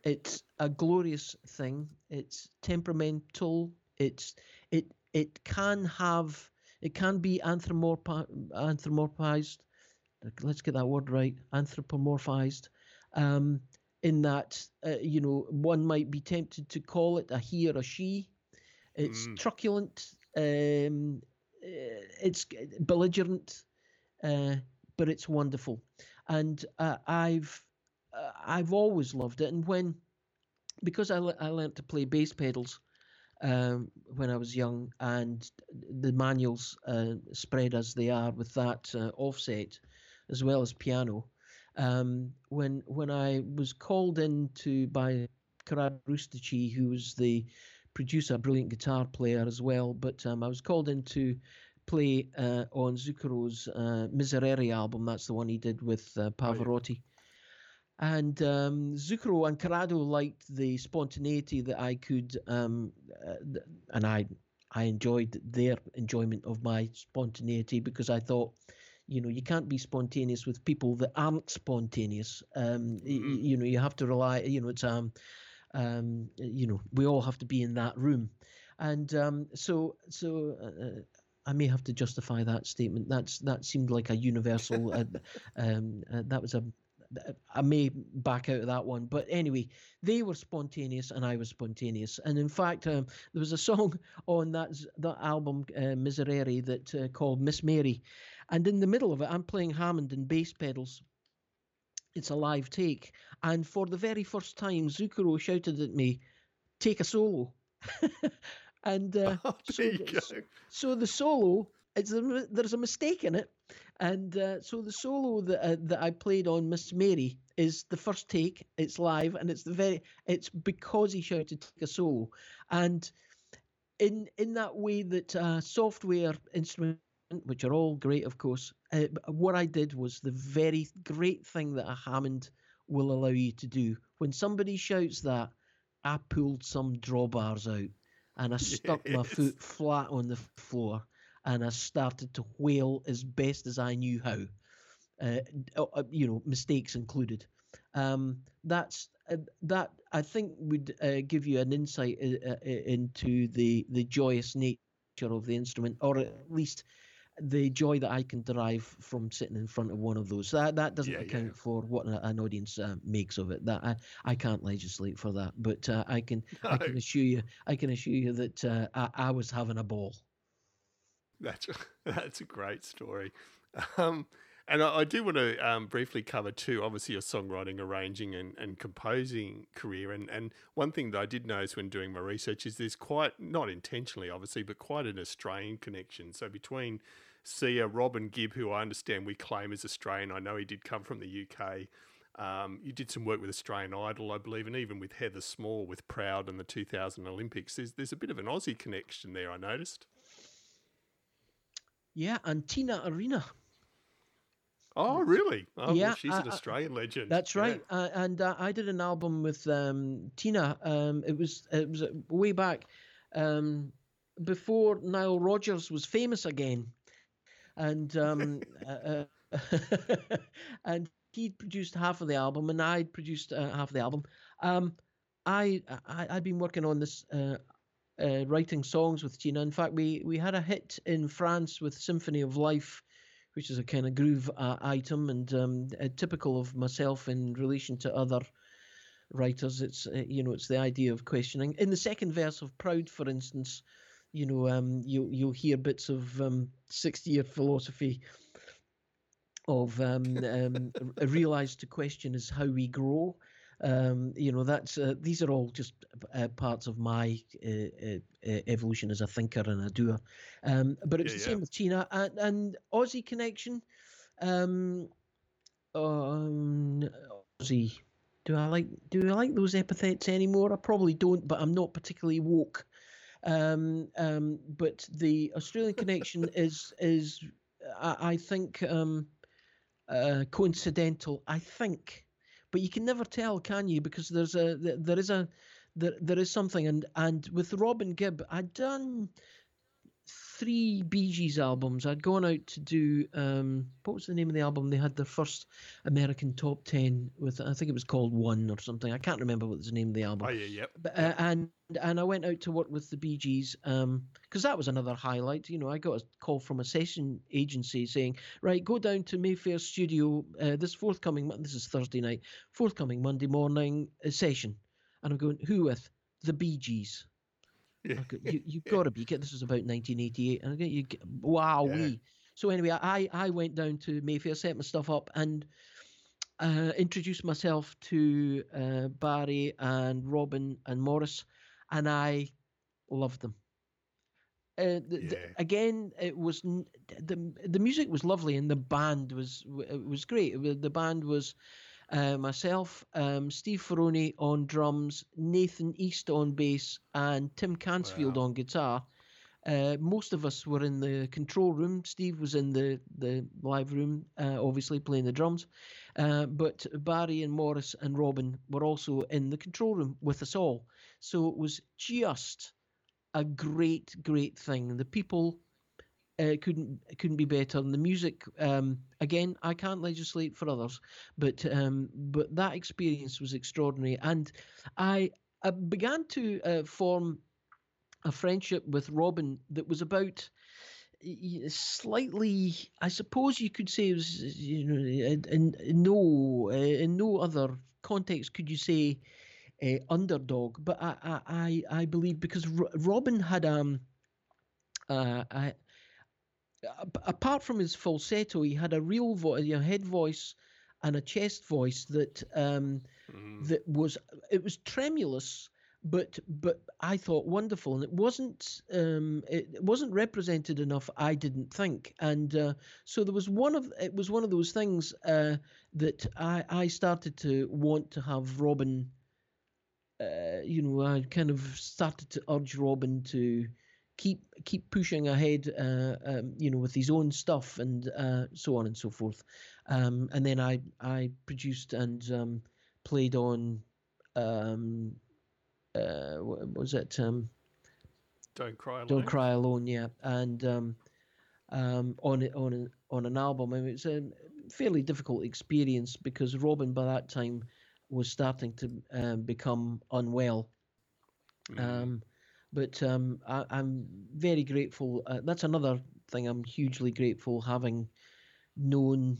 It's a glorious thing. It's temperamental. It can be anthropomorphized. Let's get that word right. Anthropomorphized. In that, one might be tempted to call it a he or a she. It's truculent. It's belligerent, but it's wonderful. And I've always loved it. And because I learnt to play bass pedals when I was young, and the manuals spread as they are with that offset, as well as piano. When I was called in by Corrado Rustici, who was the producer, brilliant guitar player as well, but I was called in to play on Zucchero's Miserere album. That's the one he did with Pavarotti. And Zucchero and Corrado liked the spontaneity that I could, and I enjoyed their enjoyment of my spontaneity, because I thought, you can't be spontaneous with people that aren't spontaneous. You have to rely, it's we all have to be in that room. And I may have to justify that statement. That seemed like a universal. That was I may back out of that one, but anyway, they were spontaneous and I was spontaneous. And in fact, there was a song on that album, Miserere, that called Miss Mary, and in the middle of it, I'm playing Hammond and bass pedals. It's a live take, and for the very first time, Zucchero shouted at me, "Take a solo," and so the solo. There's a mistake in it, and so the solo that I played on Miss Mary is the first take. It's live, and it's because he shouted "Take a solo," and in that way that software instrument, which are all great, of course. What I did was the very great thing that a Hammond will allow you to do. When somebody shouts that, I pulled some drawbars out, and I stuck my foot flat on the floor. And I started to wail as best as I knew how, mistakes included. That I think would give you an insight into the joyous nature of the instrument, or at least the joy that I can derive from sitting in front of one of those. That doesn't account for what an audience makes of it. That I can't legislate for that, but I can assure you that I was having a ball. That's a great story. And I do want to briefly cover too, obviously, your songwriting, arranging and composing career. And one thing that I did notice when doing my research is there's quite, not intentionally obviously, but quite an Australian connection. So between Robin Gibb, who I understand we claim is Australian, I know he did come from the UK. You did some work with Australian Idol, I believe, and even with Heather Small with Proud and the 2000 Olympics. There's a bit of an Aussie connection there, I noticed. Yeah, and Tina Arena. Oh, really? Oh, yeah, well, she's an Australian legend. That's right. Yeah. And I did an album with Tina. It was way back before Nile Rodgers was famous again, and and he produced half of the album, and I produced half of the album. I'd been working on this. Writing songs with Tina. In fact, we had a hit in France with Symphony of Life, which is a kind of groove item, and typical of myself in relation to other writers. It's it's the idea of questioning. In the second verse of Proud, for instance, you'll hear bits of 60-year philosophy of realize to question is how we grow. That's these are all just parts of my evolution as a thinker and a doer. But it's the same with Tina and Aussie connection. Aussie. Do I like those epithets anymore? I probably don't, but I'm not particularly woke. But the Australian connection is I think coincidental. I think. But you can never tell, can you? Because there is something. And with Robin Gibb, I'd done 3 Bee Gees albums. I'd gone out to do what was the name of the album? They had their first American top 10 with, I think it was called One or something. I can't remember what was the name of the album. Oh yeah, yep. But, and I went out to work with the Bee Gees because that was another highlight. I got a call from a session agency saying, right, go down to Mayfair Studio this is Thursday night, forthcoming Monday morning session. And I'm going, who with? The Bee Gees. Yeah. You've got to be. This was about 1988. Wow, So anyway, I went down to Mayfair, set my stuff up, and introduced myself to Barry and Robin and Maurice, and I loved them. Again, it was the music was lovely, and the band was great. The band was myself, Steve Ferroni on drums, Nathan East on bass, and Tim Cansfield on guitar. Most of us were in the control room. Steve was in the live room, obviously playing the drums. But Barry and Maurice and Robin were also in the control room with us all. So it was just a great, great thing. The people couldn't be better. And the music, again, I can't legislate for others, but that experience was extraordinary. And I began to form a friendship with Robin that was about slightly, I suppose you could say, it was, in no other context could you say underdog, but I believe, because Robin had apart from his falsetto, he had a real voice, a head voice and a chest voice that it was tremulous. But I thought wonderful, and it wasn't represented enough, I didn't think, and so it was one of those things that I started to want to have Robin. I kind of started to urge Robin to keep pushing ahead, with his own stuff, and so on and so forth, and then I produced and played on. What was it? Don't Cry Alone. Yeah, and on an album, I mean, it's a fairly difficult experience because Robin by that time was starting to become unwell. But I'm very grateful. That's another thing I'm hugely grateful, having known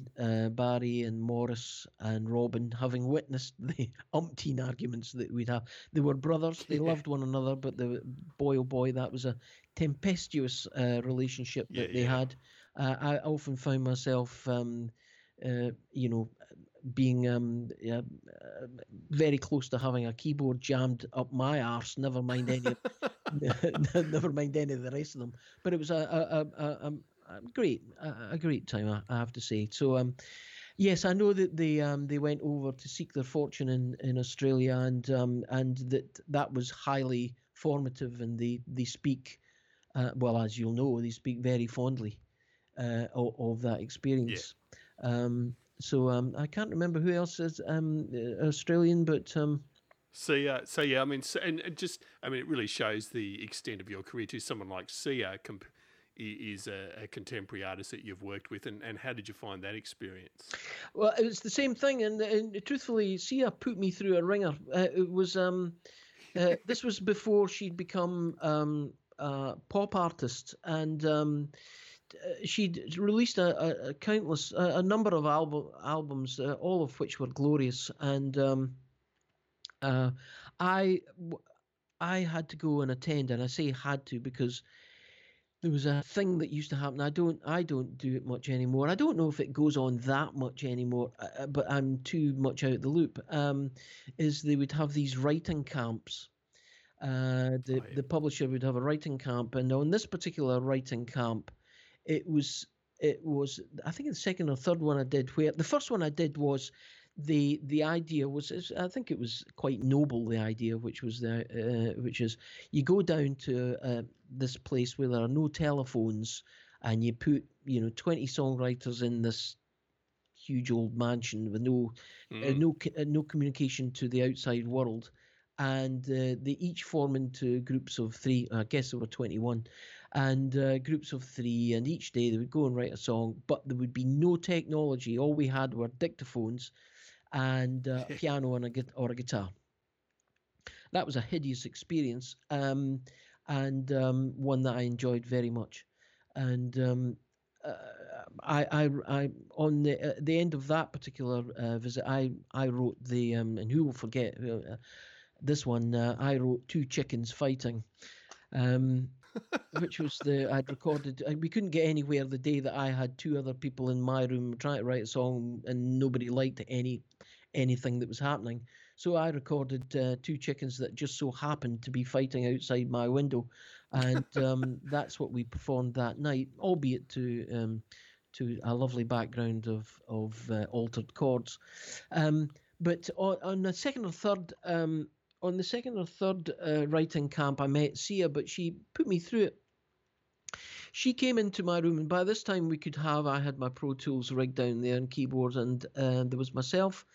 Barry and Maurice and Robin, having witnessed the umpteen arguments that we'd have. They were brothers, they loved one another, but boy, that was a tempestuous relationship that they had. I often found myself, being very close to having a keyboard jammed up my arse, never mind any of the rest of them. But it was a great time, I have to say. So, yes, I know that they went over to seek their fortune in Australia, and that was highly formative. And they speak, as you'll know, they speak very fondly of that experience. Yeah. I can't remember who else is Australian, but. Sia, I mean, it really shows the extent of your career to someone like Sia. Is a contemporary artist that you've worked with, and how did you find that experience? Well, it was the same thing, and truthfully, Sia put me through a ringer. It was this was before she'd become a pop artist, and she'd released a number of albums, all of which were glorious, and I had to go and attend, and I say had to because. There was a thing that used to happen. I don't do it much anymore. I don't know if it goes on that much anymore, but I'm too much out of the loop. Is they would have these writing camps. The publisher would have a writing camp, and on this particular writing camp, it was I think the second or third one I did. Where the first one I did was the idea was, I think it was quite noble. The idea, which is you go down to this place where there are no telephones, and you put 20 songwriters in this huge old mansion with no communication to the outside world, and they each form into groups of three. I guess there were 21, and groups of three, and each day they would go and write a song, but there would be no technology. All we had were dictaphones and a piano and or a guitar. That was a hideous experience, and one that I enjoyed very much. And I on the end of that particular visit, I wrote the and who will forget this one? I wrote Two Chickens Fighting. which was the, I'd recorded, and we couldn't get anywhere the day that I had two other people in my room trying to write a song, and nobody liked anything that was happening. So I recorded two chickens that just so happened to be fighting outside my window, and that's what we performed that night, albeit to a lovely background of altered chords. But on the second or third writing camp, I met Sia, but she put me through it. She came into my room, and by this time I had my Pro Tools rigged down there and keyboard, and there was myself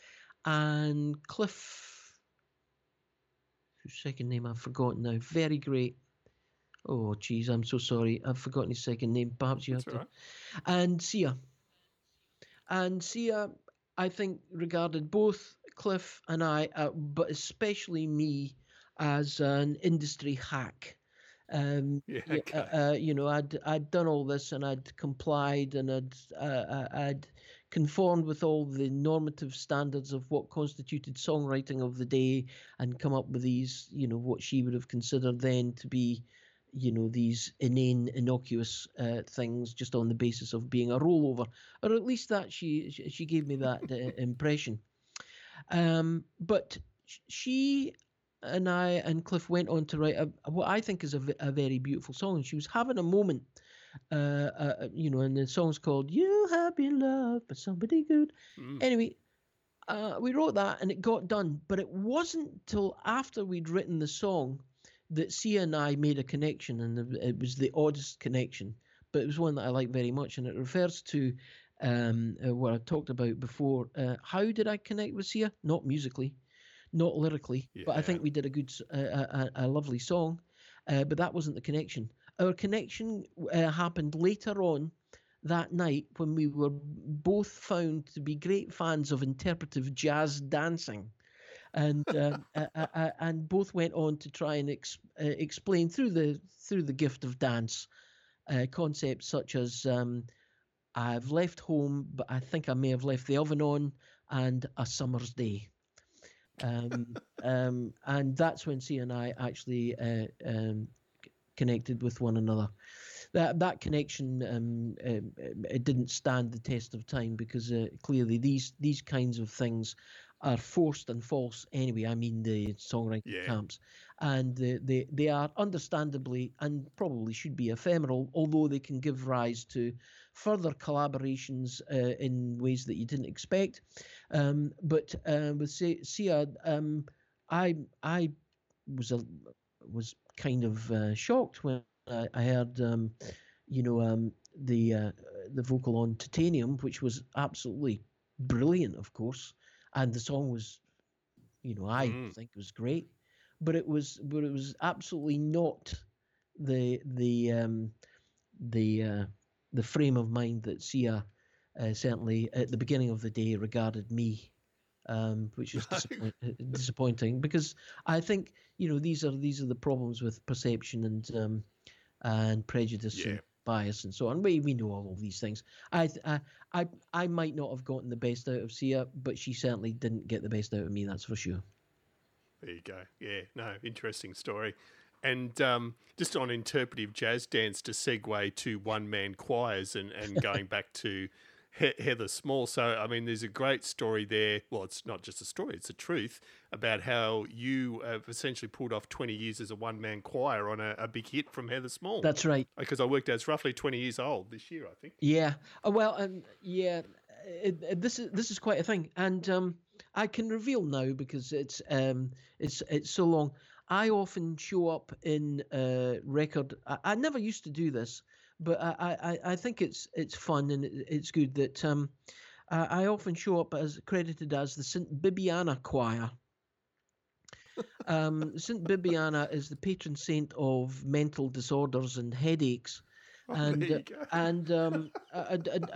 and Cliff, whose second name I've forgotten now, very great. Oh, geez, I'm so sorry. I've forgotten his second name. Perhaps you have to. Right. And Sia. And Sia, I think, regarded both Cliff and I, but especially me, as an industry hack. I'd done all this, and I'd complied, and I'd conformed with all the normative standards of what constituted songwriting of the day, and come up with these, what she would have considered then to be, these inane, innocuous things just on the basis of being a rollover, or at least that she gave me that impression. But she and I and Cliff went on to write what I think is a very beautiful song. And she was having a moment, and the song's called "You Have Been Loved by Somebody Good." Mm. Anyway, we wrote that and it got done, but it wasn't till after we'd written the song that Sia and I made a connection, and it was the oddest connection, but it was one that I like very much, and it refers to what I talked about before. How did I connect with Sia? Not musically, not lyrically, but I think we did a good, a lovely song, but that wasn't the connection. Our connection happened later on that night when we were both found to be great fans of interpretive jazz dancing. And and both went on to try and explain through the gift of dance concepts such as I've left home, but I think I may have left the oven on, and a summer's day. And that's when Sia and I actually connected with one another. That connection it didn't stand the test of time because clearly these kinds of things are forced and false anyway. I mean the songwriting camps, and they are understandably and probably should be ephemeral, although they can give rise to further collaborations in ways that you didn't expect. But with Sia, I was kind of shocked when I heard, the vocal on Titanium, which was absolutely brilliant, of course, and the song was, I think it was great, but it was absolutely not the frame of mind that Sia certainly at the beginning of the day regarded me. Which is disappointing because I think these are the problems with perception and prejudice and bias and so on. We know all of these things. I might not have gotten the best out of Sia, but she certainly didn't get the best out of me. That's for sure. There you go. Yeah, no, interesting story. And just on interpretive jazz dance to segue to one man choirs and going back to Heather Small. So, I mean, there's a great story there. Well, it's not just a story, it's a truth about how you have essentially pulled off 20 years as a one-man choir on a big hit from Heather Small. That's right. Because I worked out it's roughly 20 years old this year, I think. Yeah. Well, this is quite a thing. And I can reveal now because it's so long. I often show up in record. I never used to do this, but I think it's fun and it's good that I often show up as credited as the St. Bibiana Choir. St. Bibiana is the patron saint of mental disorders and headaches. And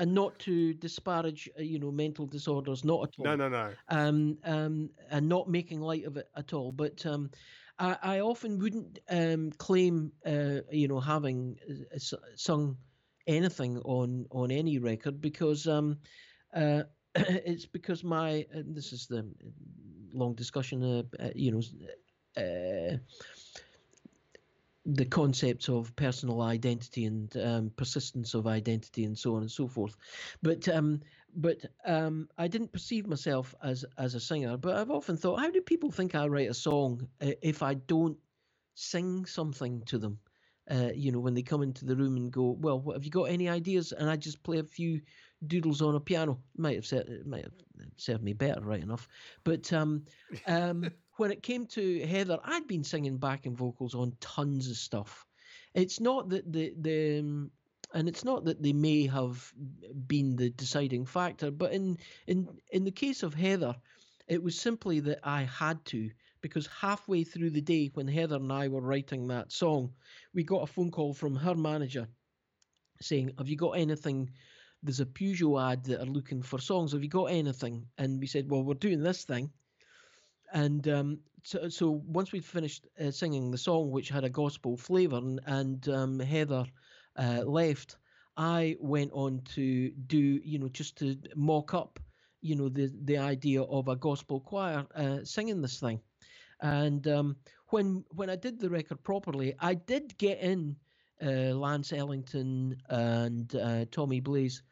not to disparage, mental disorders, not at all. No. And not making light of it at all. But I often wouldn't claim, having sung anything on any record because it's because my this is the long discussion. the concepts of personal identity and persistence of identity and so on and so forth. But I didn't perceive myself as a singer, but I've often thought, how do people think I write a song if I don't sing something to them? When they come into the room and go, well, what, have you got any ideas? And I just play a few doodles on a piano. Might have served me better, right enough. But when it came to Heather, I'd been singing backing vocals on tons of stuff. It's not that and it's not that they may have been the deciding factor, but in the case of Heather, it was simply that I had to, because halfway through the day when Heather and I were writing that song, we got a phone call from her manager saying, have you got anything? There's a Peugeot ad that are looking for songs. Have you got anything? And we said, well, we're doing this thing. And so once we'd finished singing the song, which had a gospel flavour, and Heather left, I went on to do, just to mock up, the idea of a gospel choir singing this thing. And when I did the record properly, I did get in Lance Ellington and Tommy Blaze,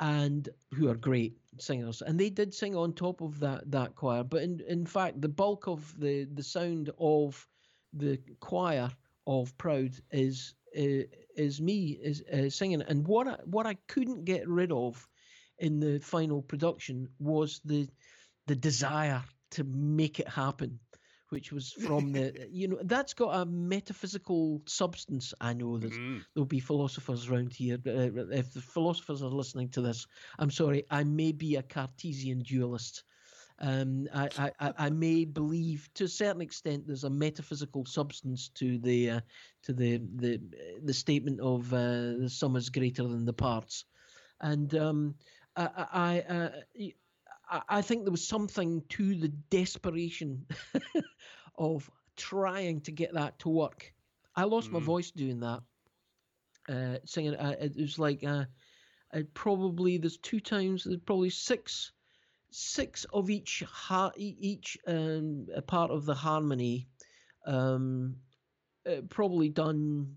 and who are great singers, and they did sing on top of that choir. But in fact, the bulk of the sound of the choir of Proud is me singing. And what I couldn't get rid of in the final production was the desire to make it happen, which was from the, that's got a metaphysical substance. I know there'll be philosophers around here. If the philosophers are listening to this, I'm sorry, I may be a Cartesian dualist. I may believe to a certain extent there's a metaphysical substance to the statement of the sum is greater than the parts. And I think there was something to the desperation of trying to get that to work. I lost my voice doing that, singing. It was like there's probably six of each a part of the harmony, probably done.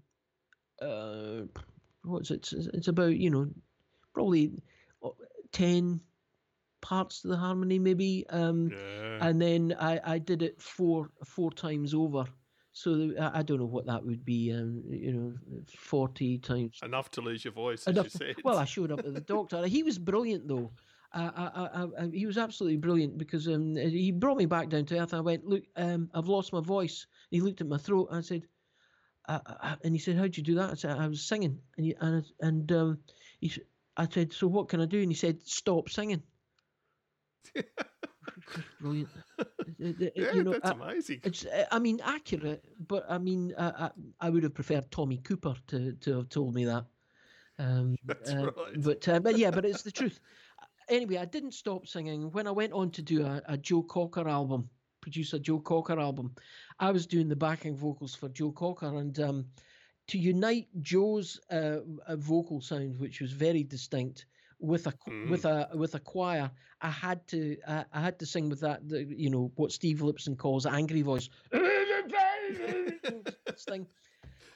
What's it? It's about probably 10 parts to the harmony, maybe. And then I did it four times over. So I don't know what that would be, 40 times. Enough to lose your voice, as you said. Well, I showed up at the doctor. He was brilliant, though. He was absolutely brilliant, because he brought me back down to earth. I went, look, I've lost my voice. And he looked at my throat and I said, and he said, how'd you do that? I said, I was singing. He said, I said, so what can I do? And he said, stop singing. Brilliant. That's amazing. It's accurate, but I would have preferred Tommy Cooper to have told me that. That's right. But it's the truth. Anyway, I didn't stop singing. When I went on to do produce a Joe Cocker album, I was doing the backing vocals for Joe Cocker, and to unite Joe's vocal sound, which was very distinct, with a choir, I had to sing with that, what Steve Lipson calls angry voice, this thing.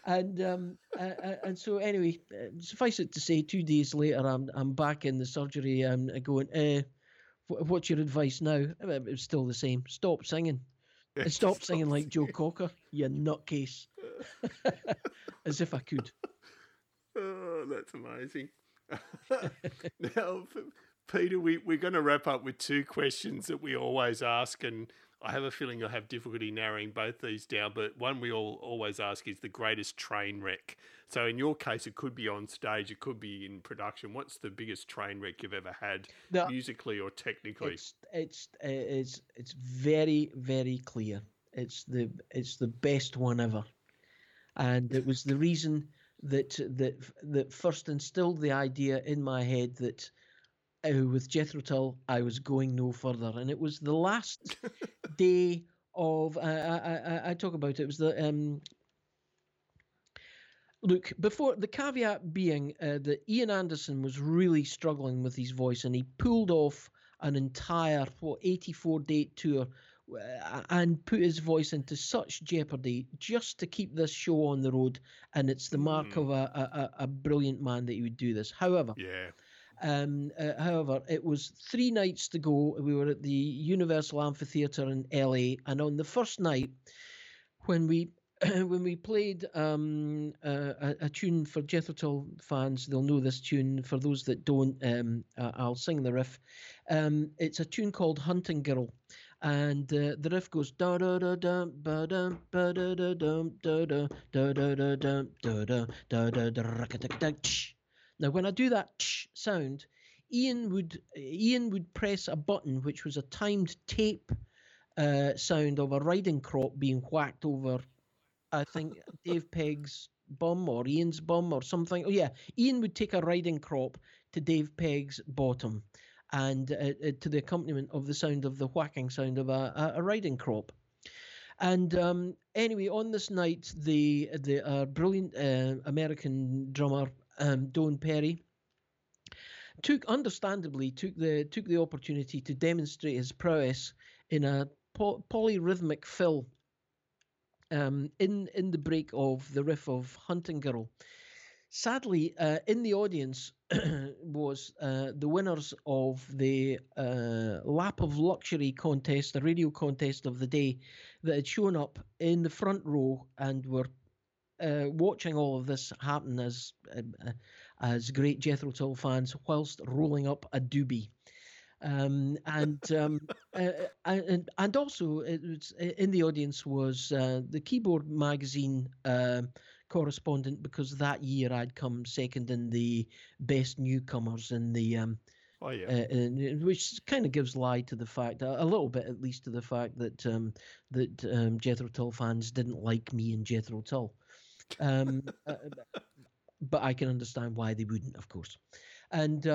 And so anyway, suffice it to say, 2 days later, I'm back in the surgery, going, what's your advice now? It was still the same. Stop singing. And stop singing like Joe Cocker, you nutcase. As if I could. Oh, that's amazing. Now, Peter, we're going to wrap up with two questions that we always ask, and I have a feeling you'll have difficulty narrowing both these down, but one we always ask is the greatest train wreck. So in your case, it could be on stage, it could be in production. What's the biggest train wreck you've ever had, musically or technically? It's very, very clear. It's the best one ever. And it was the reason that first instilled the idea in my head that with Jethro Tull, I was going no further. And it was the last day of... I talk about it. It was the... Look, before, the caveat being that Ian Anderson was really struggling with his voice, and he pulled off an entire 84-date tour and put his voice into such jeopardy just to keep this show on the road. And it's the mark of a brilliant man that he would do this. However, however, it was 3 nights to go. We were at the Universal Amphitheatre in LA, and on the first night, when we played a tune for Jethro Tull fans, they'll know this tune. For those that don't, I'll sing the riff. It's a tune called Hunting Girl, and the riff goes da da da da ba da ba da da da da da da da da da da da da da. Now, when I do that sound, Ian would press a button, which was a timed tape sound of a riding crop being whacked over, I think, Dave Pegg's bum or Ian's bum or something. Oh, yeah. Ian would take a riding crop to Dave Pegg's bottom, and to the accompaniment of the sound of the whacking sound of a riding crop. And anyway, on this night, the brilliant American drummer, Don Perry, understandably took the opportunity to demonstrate his prowess in a polyrhythmic fill in the break of the riff of Hunting Girl. Sadly, in the audience was the winners of the Lap of Luxury contest, the radio contest of the day, that had shown up in the front row and were watching all of this happen as great Jethro Tull fans, whilst rolling up a doobie, and also it was, in the audience was the Keyboard Magazine correspondent, because that year I'd come second in the best newcomers in the. Which kind of gives lie to the fact, a little bit at least, to the fact that Jethro Tull fans didn't like me and Jethro Tull. But I can understand why they wouldn't, of course. And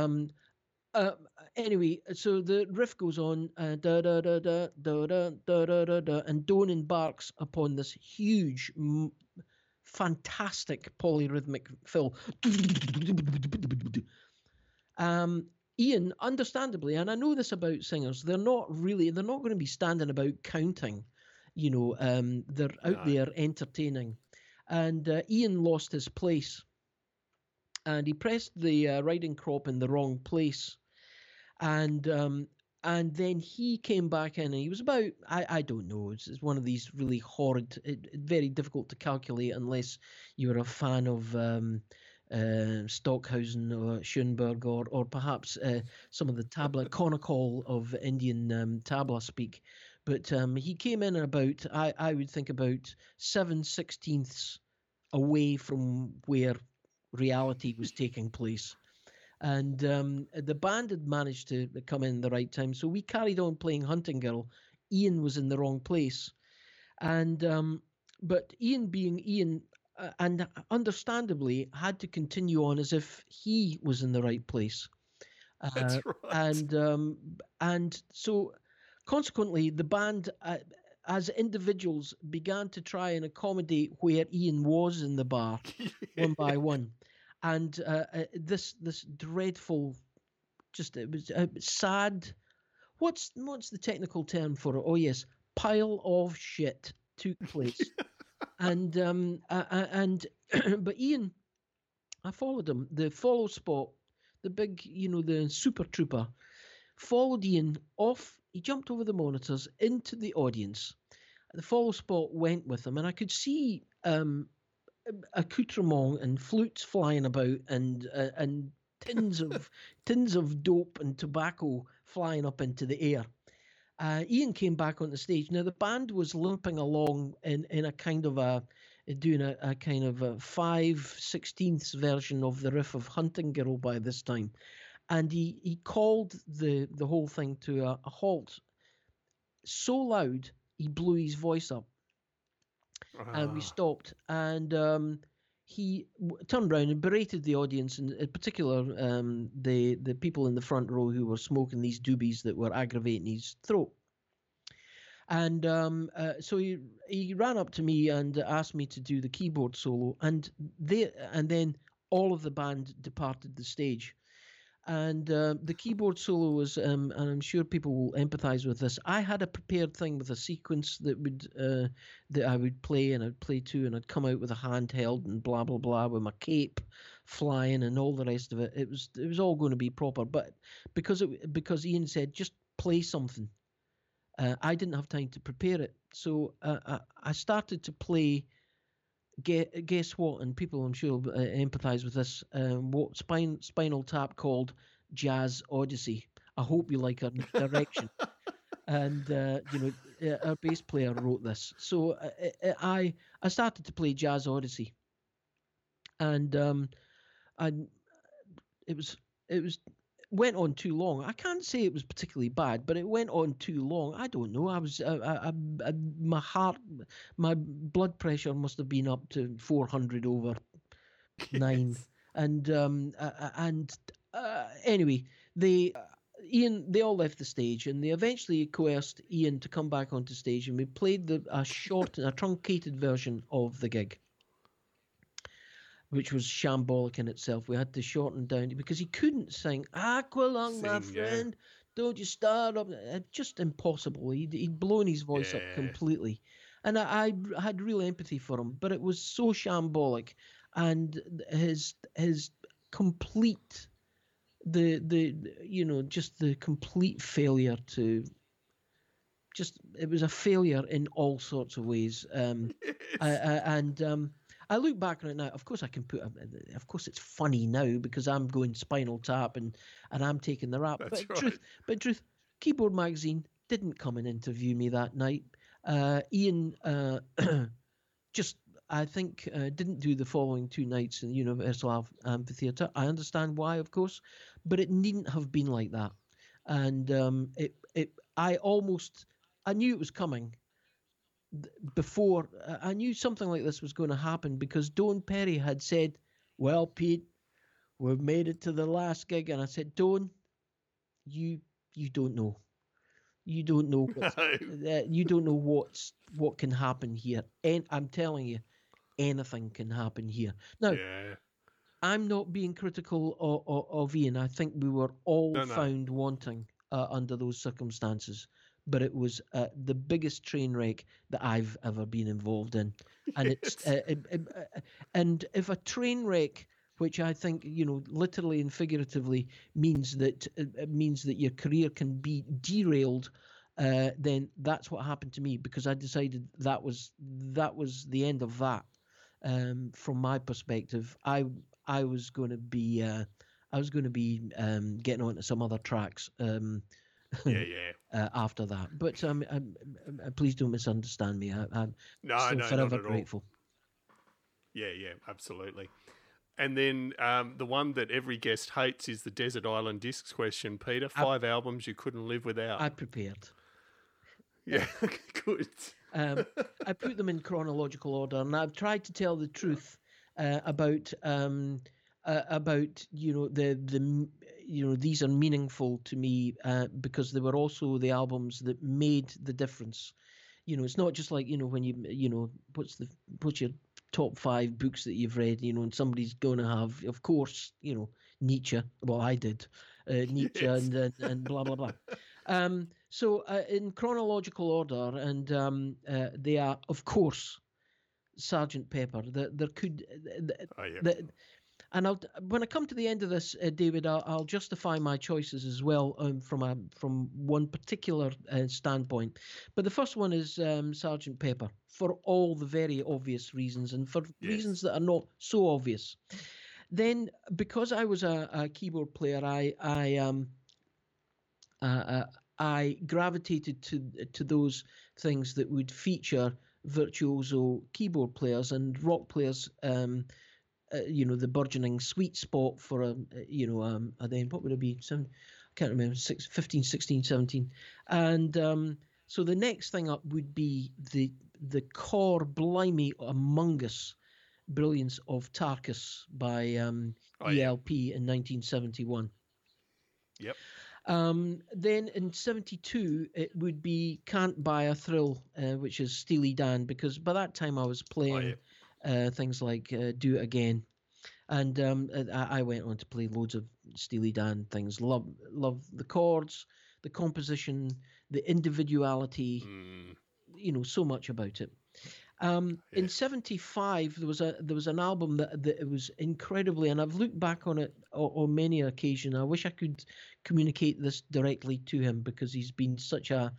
anyway, so the riff goes on, da da da da da da da da da, and Don embarks upon this huge, fantastic polyrhythmic fill. Ian, understandably, and I know this about singers, they're not going to be standing about counting, you know, they're out there entertaining. And Ian lost his place, and he pressed the riding crop in the wrong place. And then he came back in, and he was about, I don't know, it's one of these really horrid, very difficult to calculate unless you were a fan of Stockhausen or Schoenberg or perhaps some of the tabla, Conacall of Indian tabla speak. But he came in about, I would think, about 7/16 away from where reality was taking place. And the band had managed to come in the right time, so we carried on playing Hunting Girl. Ian was in the wrong place, and but Ian, being Ian, and understandably, had to continue on as if he was in the right place. That's right. And so consequently, the band, as individuals, began to try and accommodate where Ian was in the bar, one by one. And this dreadful, just, it was sad. What's the technical term for it? Oh yes, pile of shit took place. And but Ian, I followed him. The follow spot, the big, you know, the super trooper, followed Ian off. He jumped over the monitors into the audience. The follow spot went with him, and I could see. Accoutrement and flutes flying about, and tins of dope and tobacco flying up into the air. Ian came back on the stage. Now the band was limping along in a kind of a 5/16 version of the riff of Hunting Girl by this time, and he called the whole thing to a halt so loud he blew his voice up. And we stopped, and he turned around and berated the audience, and in particular the people in the front row who were smoking these doobies that were aggravating his throat. And so he ran up to me and asked me to do the keyboard solo, and then all of the band departed the stage. And the keyboard solo was, and I'm sure people will empathise with this, I had a prepared thing with a sequence that would that I would play, and I'd play to, and I'd come out with a handheld and blah, blah, blah, with my cape flying and all the rest of it. It was all going to be proper, but because Ian said, just play something, I didn't have time to prepare it. So I started to play... Guess what? And people, I'm sure, empathise with this. What Spinal Tap called Jazz Odyssey. I hope you like our direction. And our bass player wrote this. So I started to play Jazz Odyssey, and it went on too long. I can't say it was particularly bad, but it went on too long. I don't know. I was my heart, my blood pressure must have been up to 400/9. Yes. And anyway, they all left the stage, and they eventually coerced Ian to come back onto stage, and we played a truncated version of the gig, which was shambolic in itself. We had to shorten down because he couldn't sing "Aqualung, my friend, don't you start up." Just impossible. He'd blown his voice up completely, and I had real empathy for him. But it was so shambolic, and his complete the complete failure to. Just it was a failure in all sorts of ways, I look back on it now. Of course, of course, it's funny now because I'm going Spinal Tap and I'm taking the rap. That's right. But in truth, Keyboard Magazine didn't come and interview me that night. Ian didn't do the following two nights in the Universal Amphitheatre. I understand why, of course, but it needn't have been like that. And I knew it was coming. Before I knew something like this was going to happen, because Don Perry had said, "Well, Pete, we've made it to the last gig," and I said, "Don, you don't know what can happen here, and I'm telling you, anything can happen here." Now, I'm not being critical of Ian. I think we were all found wanting under those circumstances. But it was the biggest train wreck that I've ever been involved in, and and if a train wreck, which I think literally and figuratively means that it means that your career can be derailed, then that's what happened to me, because I decided that was the end of that. From my perspective, I was going to be getting onto some other tracks. After that, but please don't misunderstand me. I'm forever grateful. Yeah, absolutely. And then the one that every guest hates is the Desert Island Discs question, Peter. 5 albums you couldn't live without. I prepared. Yeah, good. I put them in chronological order, and I've tried to tell the truth about these are meaningful to me because they were also the albums that made the difference. It's not just like when you what's your top 5 books that you've read, and somebody's going to have, of course, Nietzsche. Well, I did Nietzsche and blah blah blah. So in chronological order, and they are, of course, Sgt. Pepper. And when I come to the end of this, David, I'll justify my choices as well from one particular standpoint. But the first one is Sgt. Pepper, for all the very obvious reasons, and for reasons that are not so obvious. Then, because I was a keyboard player, I gravitated to those things that would feature virtuoso keyboard players and rock players. The burgeoning sweet spot for then what would it be? 15, 16, 17. And so the next thing up would be the core blimey among us brilliance of Tarkus by ELP in 1971. Yep. Then in 1972 it would be Can't Buy a Thrill, which is Steely Dan, because by that time I was playing things like Do It Again And I went on to play loads of Steely Dan things. Love the chords, the composition, the individuality, you know, so much about it. In 75, there was an album that it was incredibly, and I've looked back on it on many occasions. I wish I could communicate this directly to him, because he's been such a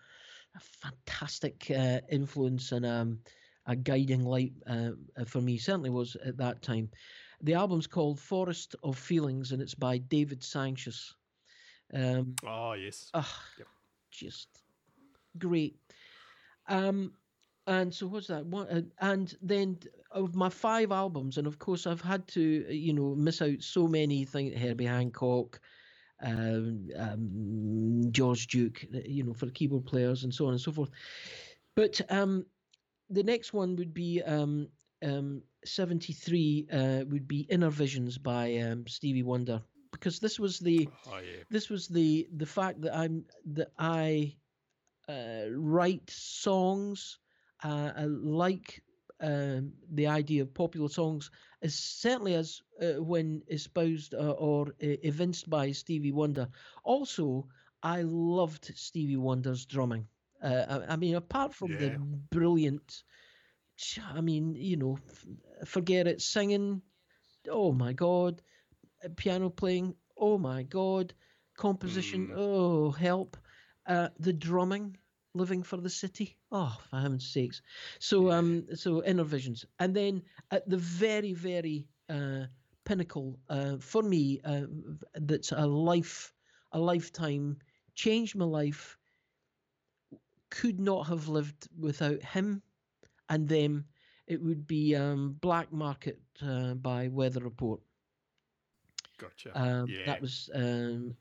fantastic influence and a guiding light for me, certainly was at that time. The album's called Forest of Feelings, and it's by David Sanchez. Just great. And so what's that one? And then of my 5 albums, and of course I've had to, you know, miss out so many things. Herbie Hancock, George Duke, you know, for keyboard players and so on and so forth. But the next one would be 73. Would be Inner Visions by Stevie Wonder, because this was the fact that I write songs. I like the idea of popular songs, as certainly as when espoused or evinced by Stevie Wonder. Also, I loved Stevie Wonder's drumming. I mean, apart from the brilliant, you know, forget it, singing, oh my God, piano playing, oh my God, composition, oh help, the drumming. Living for the City. Oh, for heaven's sakes. So so Inner Visions. And then at the very, very pinnacle for me, that's a lifetime, changed my life, could not have lived without him and them. It would be Black Market by Weather Report. Gotcha. That was, you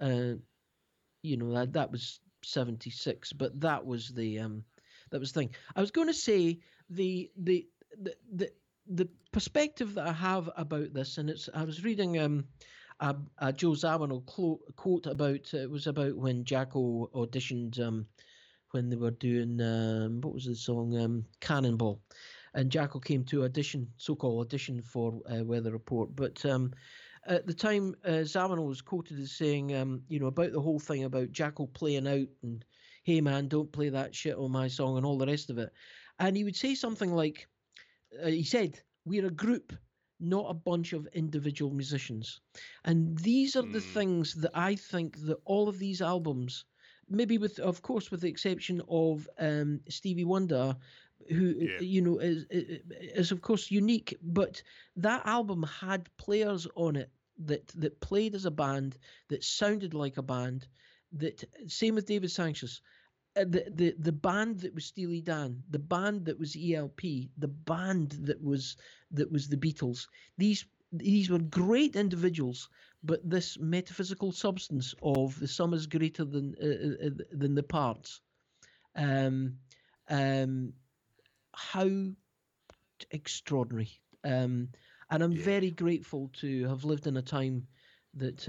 know, that was 76, but that was the thing. I was going to say the perspective that I have about this, and it's I was reading a Joe Zawinul quote about it was about when Jacko auditioned when they were doing what was the song Cannonball, and Jacko came to audition, so-called audition for Weather Report, but at the time, Zawinul was quoted as saying, you know, about the whole thing about Jacko playing out and, hey, man, don't play that shit on my song and all the rest of it. And he would say something like, he said, we're a group, not a bunch of individual musicians. And these are the things that I think that all of these albums, maybe with the exception of Stevie Wonder, who, you know, is of course unique, but that album had players on it that played as a band, that sounded like a band, that same with David Sanchez, the band that was Steely Dan, the band that was ELP, the band that was the Beatles. These were great individuals, but this metaphysical substance of the sum is greater than the parts. How extraordinary. And I'm very grateful to have lived in a time that,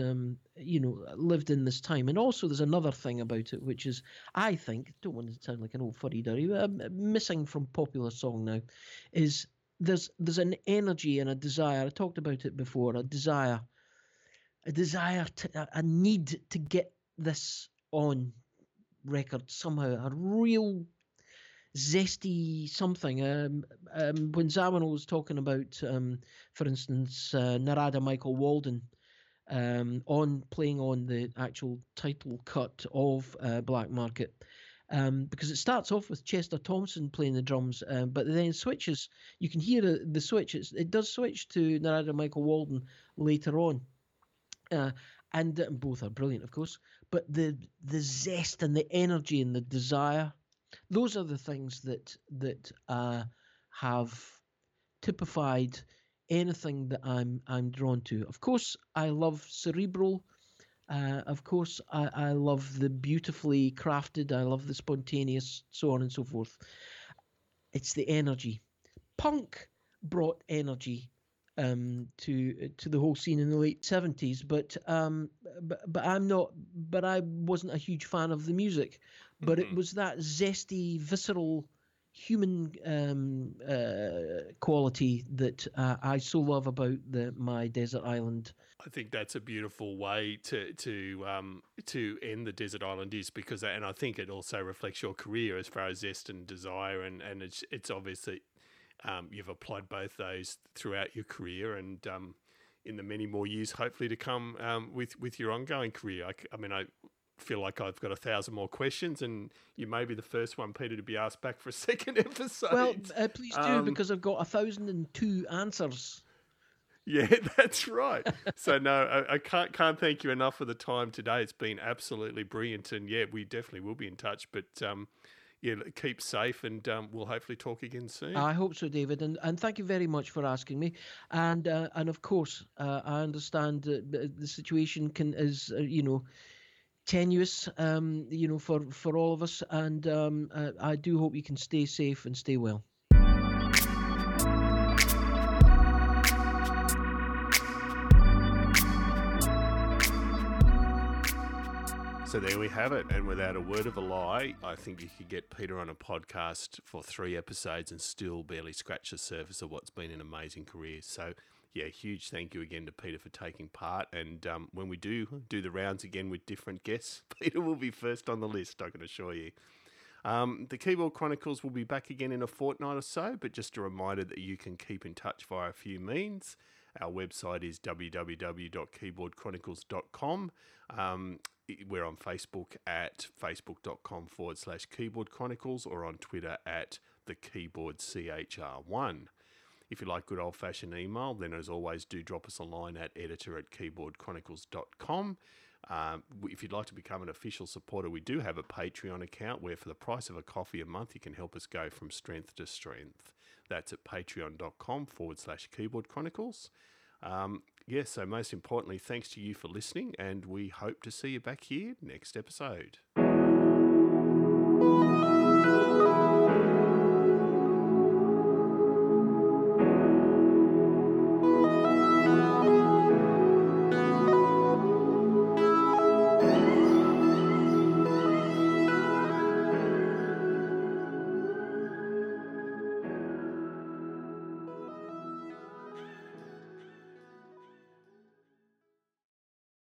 you know, lived in this time. And also there's another thing about it, which is, I think, don't want to sound like an old fuddy-duddy, but I'm missing from popular song now, is there's an energy and a desire. I talked about it before, a need to get this on record somehow, a real zesty something. When Zawinul was talking about, for instance, Narada Michael Walden on playing on the actual title cut of Black Market, because it starts off with Chester Thompson playing the drums, but then switches. You can hear the switch. It does switch to Narada Michael Walden later on. And both are brilliant, of course, but the zest and the energy and the desire, those are the things that have typified anything that I'm drawn to. Of course, I love cerebral. Of course, I love the beautifully crafted. I love the spontaneous, so on and so forth. It's the energy. Punk brought energy to the whole scene in the late 70s, but I wasn't a huge fan of the music, but it was that zesty, visceral human quality that I so love about my desert island. I think that's a beautiful way to end the desert island is because, and I think it also reflects your career as far as zest and desire, and it's obviously you've applied both those throughout your career and in the many more years hopefully to come with your ongoing career. I mean, I feel like I've got 1,000 more questions, and you may be the first one, Peter, to be asked back for a second episode. Well, please do, because I've got 1,002 answers. Yeah, that's right. So no, I can't thank you enough for the time today. It's been absolutely brilliant, and yeah, we definitely will be in touch. But yeah, keep safe, and we'll hopefully talk again soon. I hope so, David, and thank you very much for asking me. And of course, I understand the situation is you know, tenuous, you know, for all of us, and I do hope you can stay safe and stay well. So there we have it, and without a word of a lie, I think you could get Peter on a podcast for 3 episodes and still barely scratch the surface of what's been an amazing career. So yeah, huge thank you again to Peter for taking part. And when we do the rounds again with different guests, Peter will be first on the list, I can assure you. The Keyboard Chronicles will be back again in a fortnight or so, but just a reminder that you can keep in touch via a few means. Our website is www.keyboardchronicles.com. We're on Facebook at facebook.com/Keyboard Chronicles or on Twitter at TheKeyboardChr1. If you like good old-fashioned email, then as always, do drop us a line at editor@keyboardchronicles.com. If you'd like to become an official supporter, we do have a Patreon account where for the price of a coffee a month, you can help us go from strength to strength. That's at patreon.com/Keyboard Chronicles. Yes, so most importantly, thanks to you for listening, and we hope to see you back here next episode.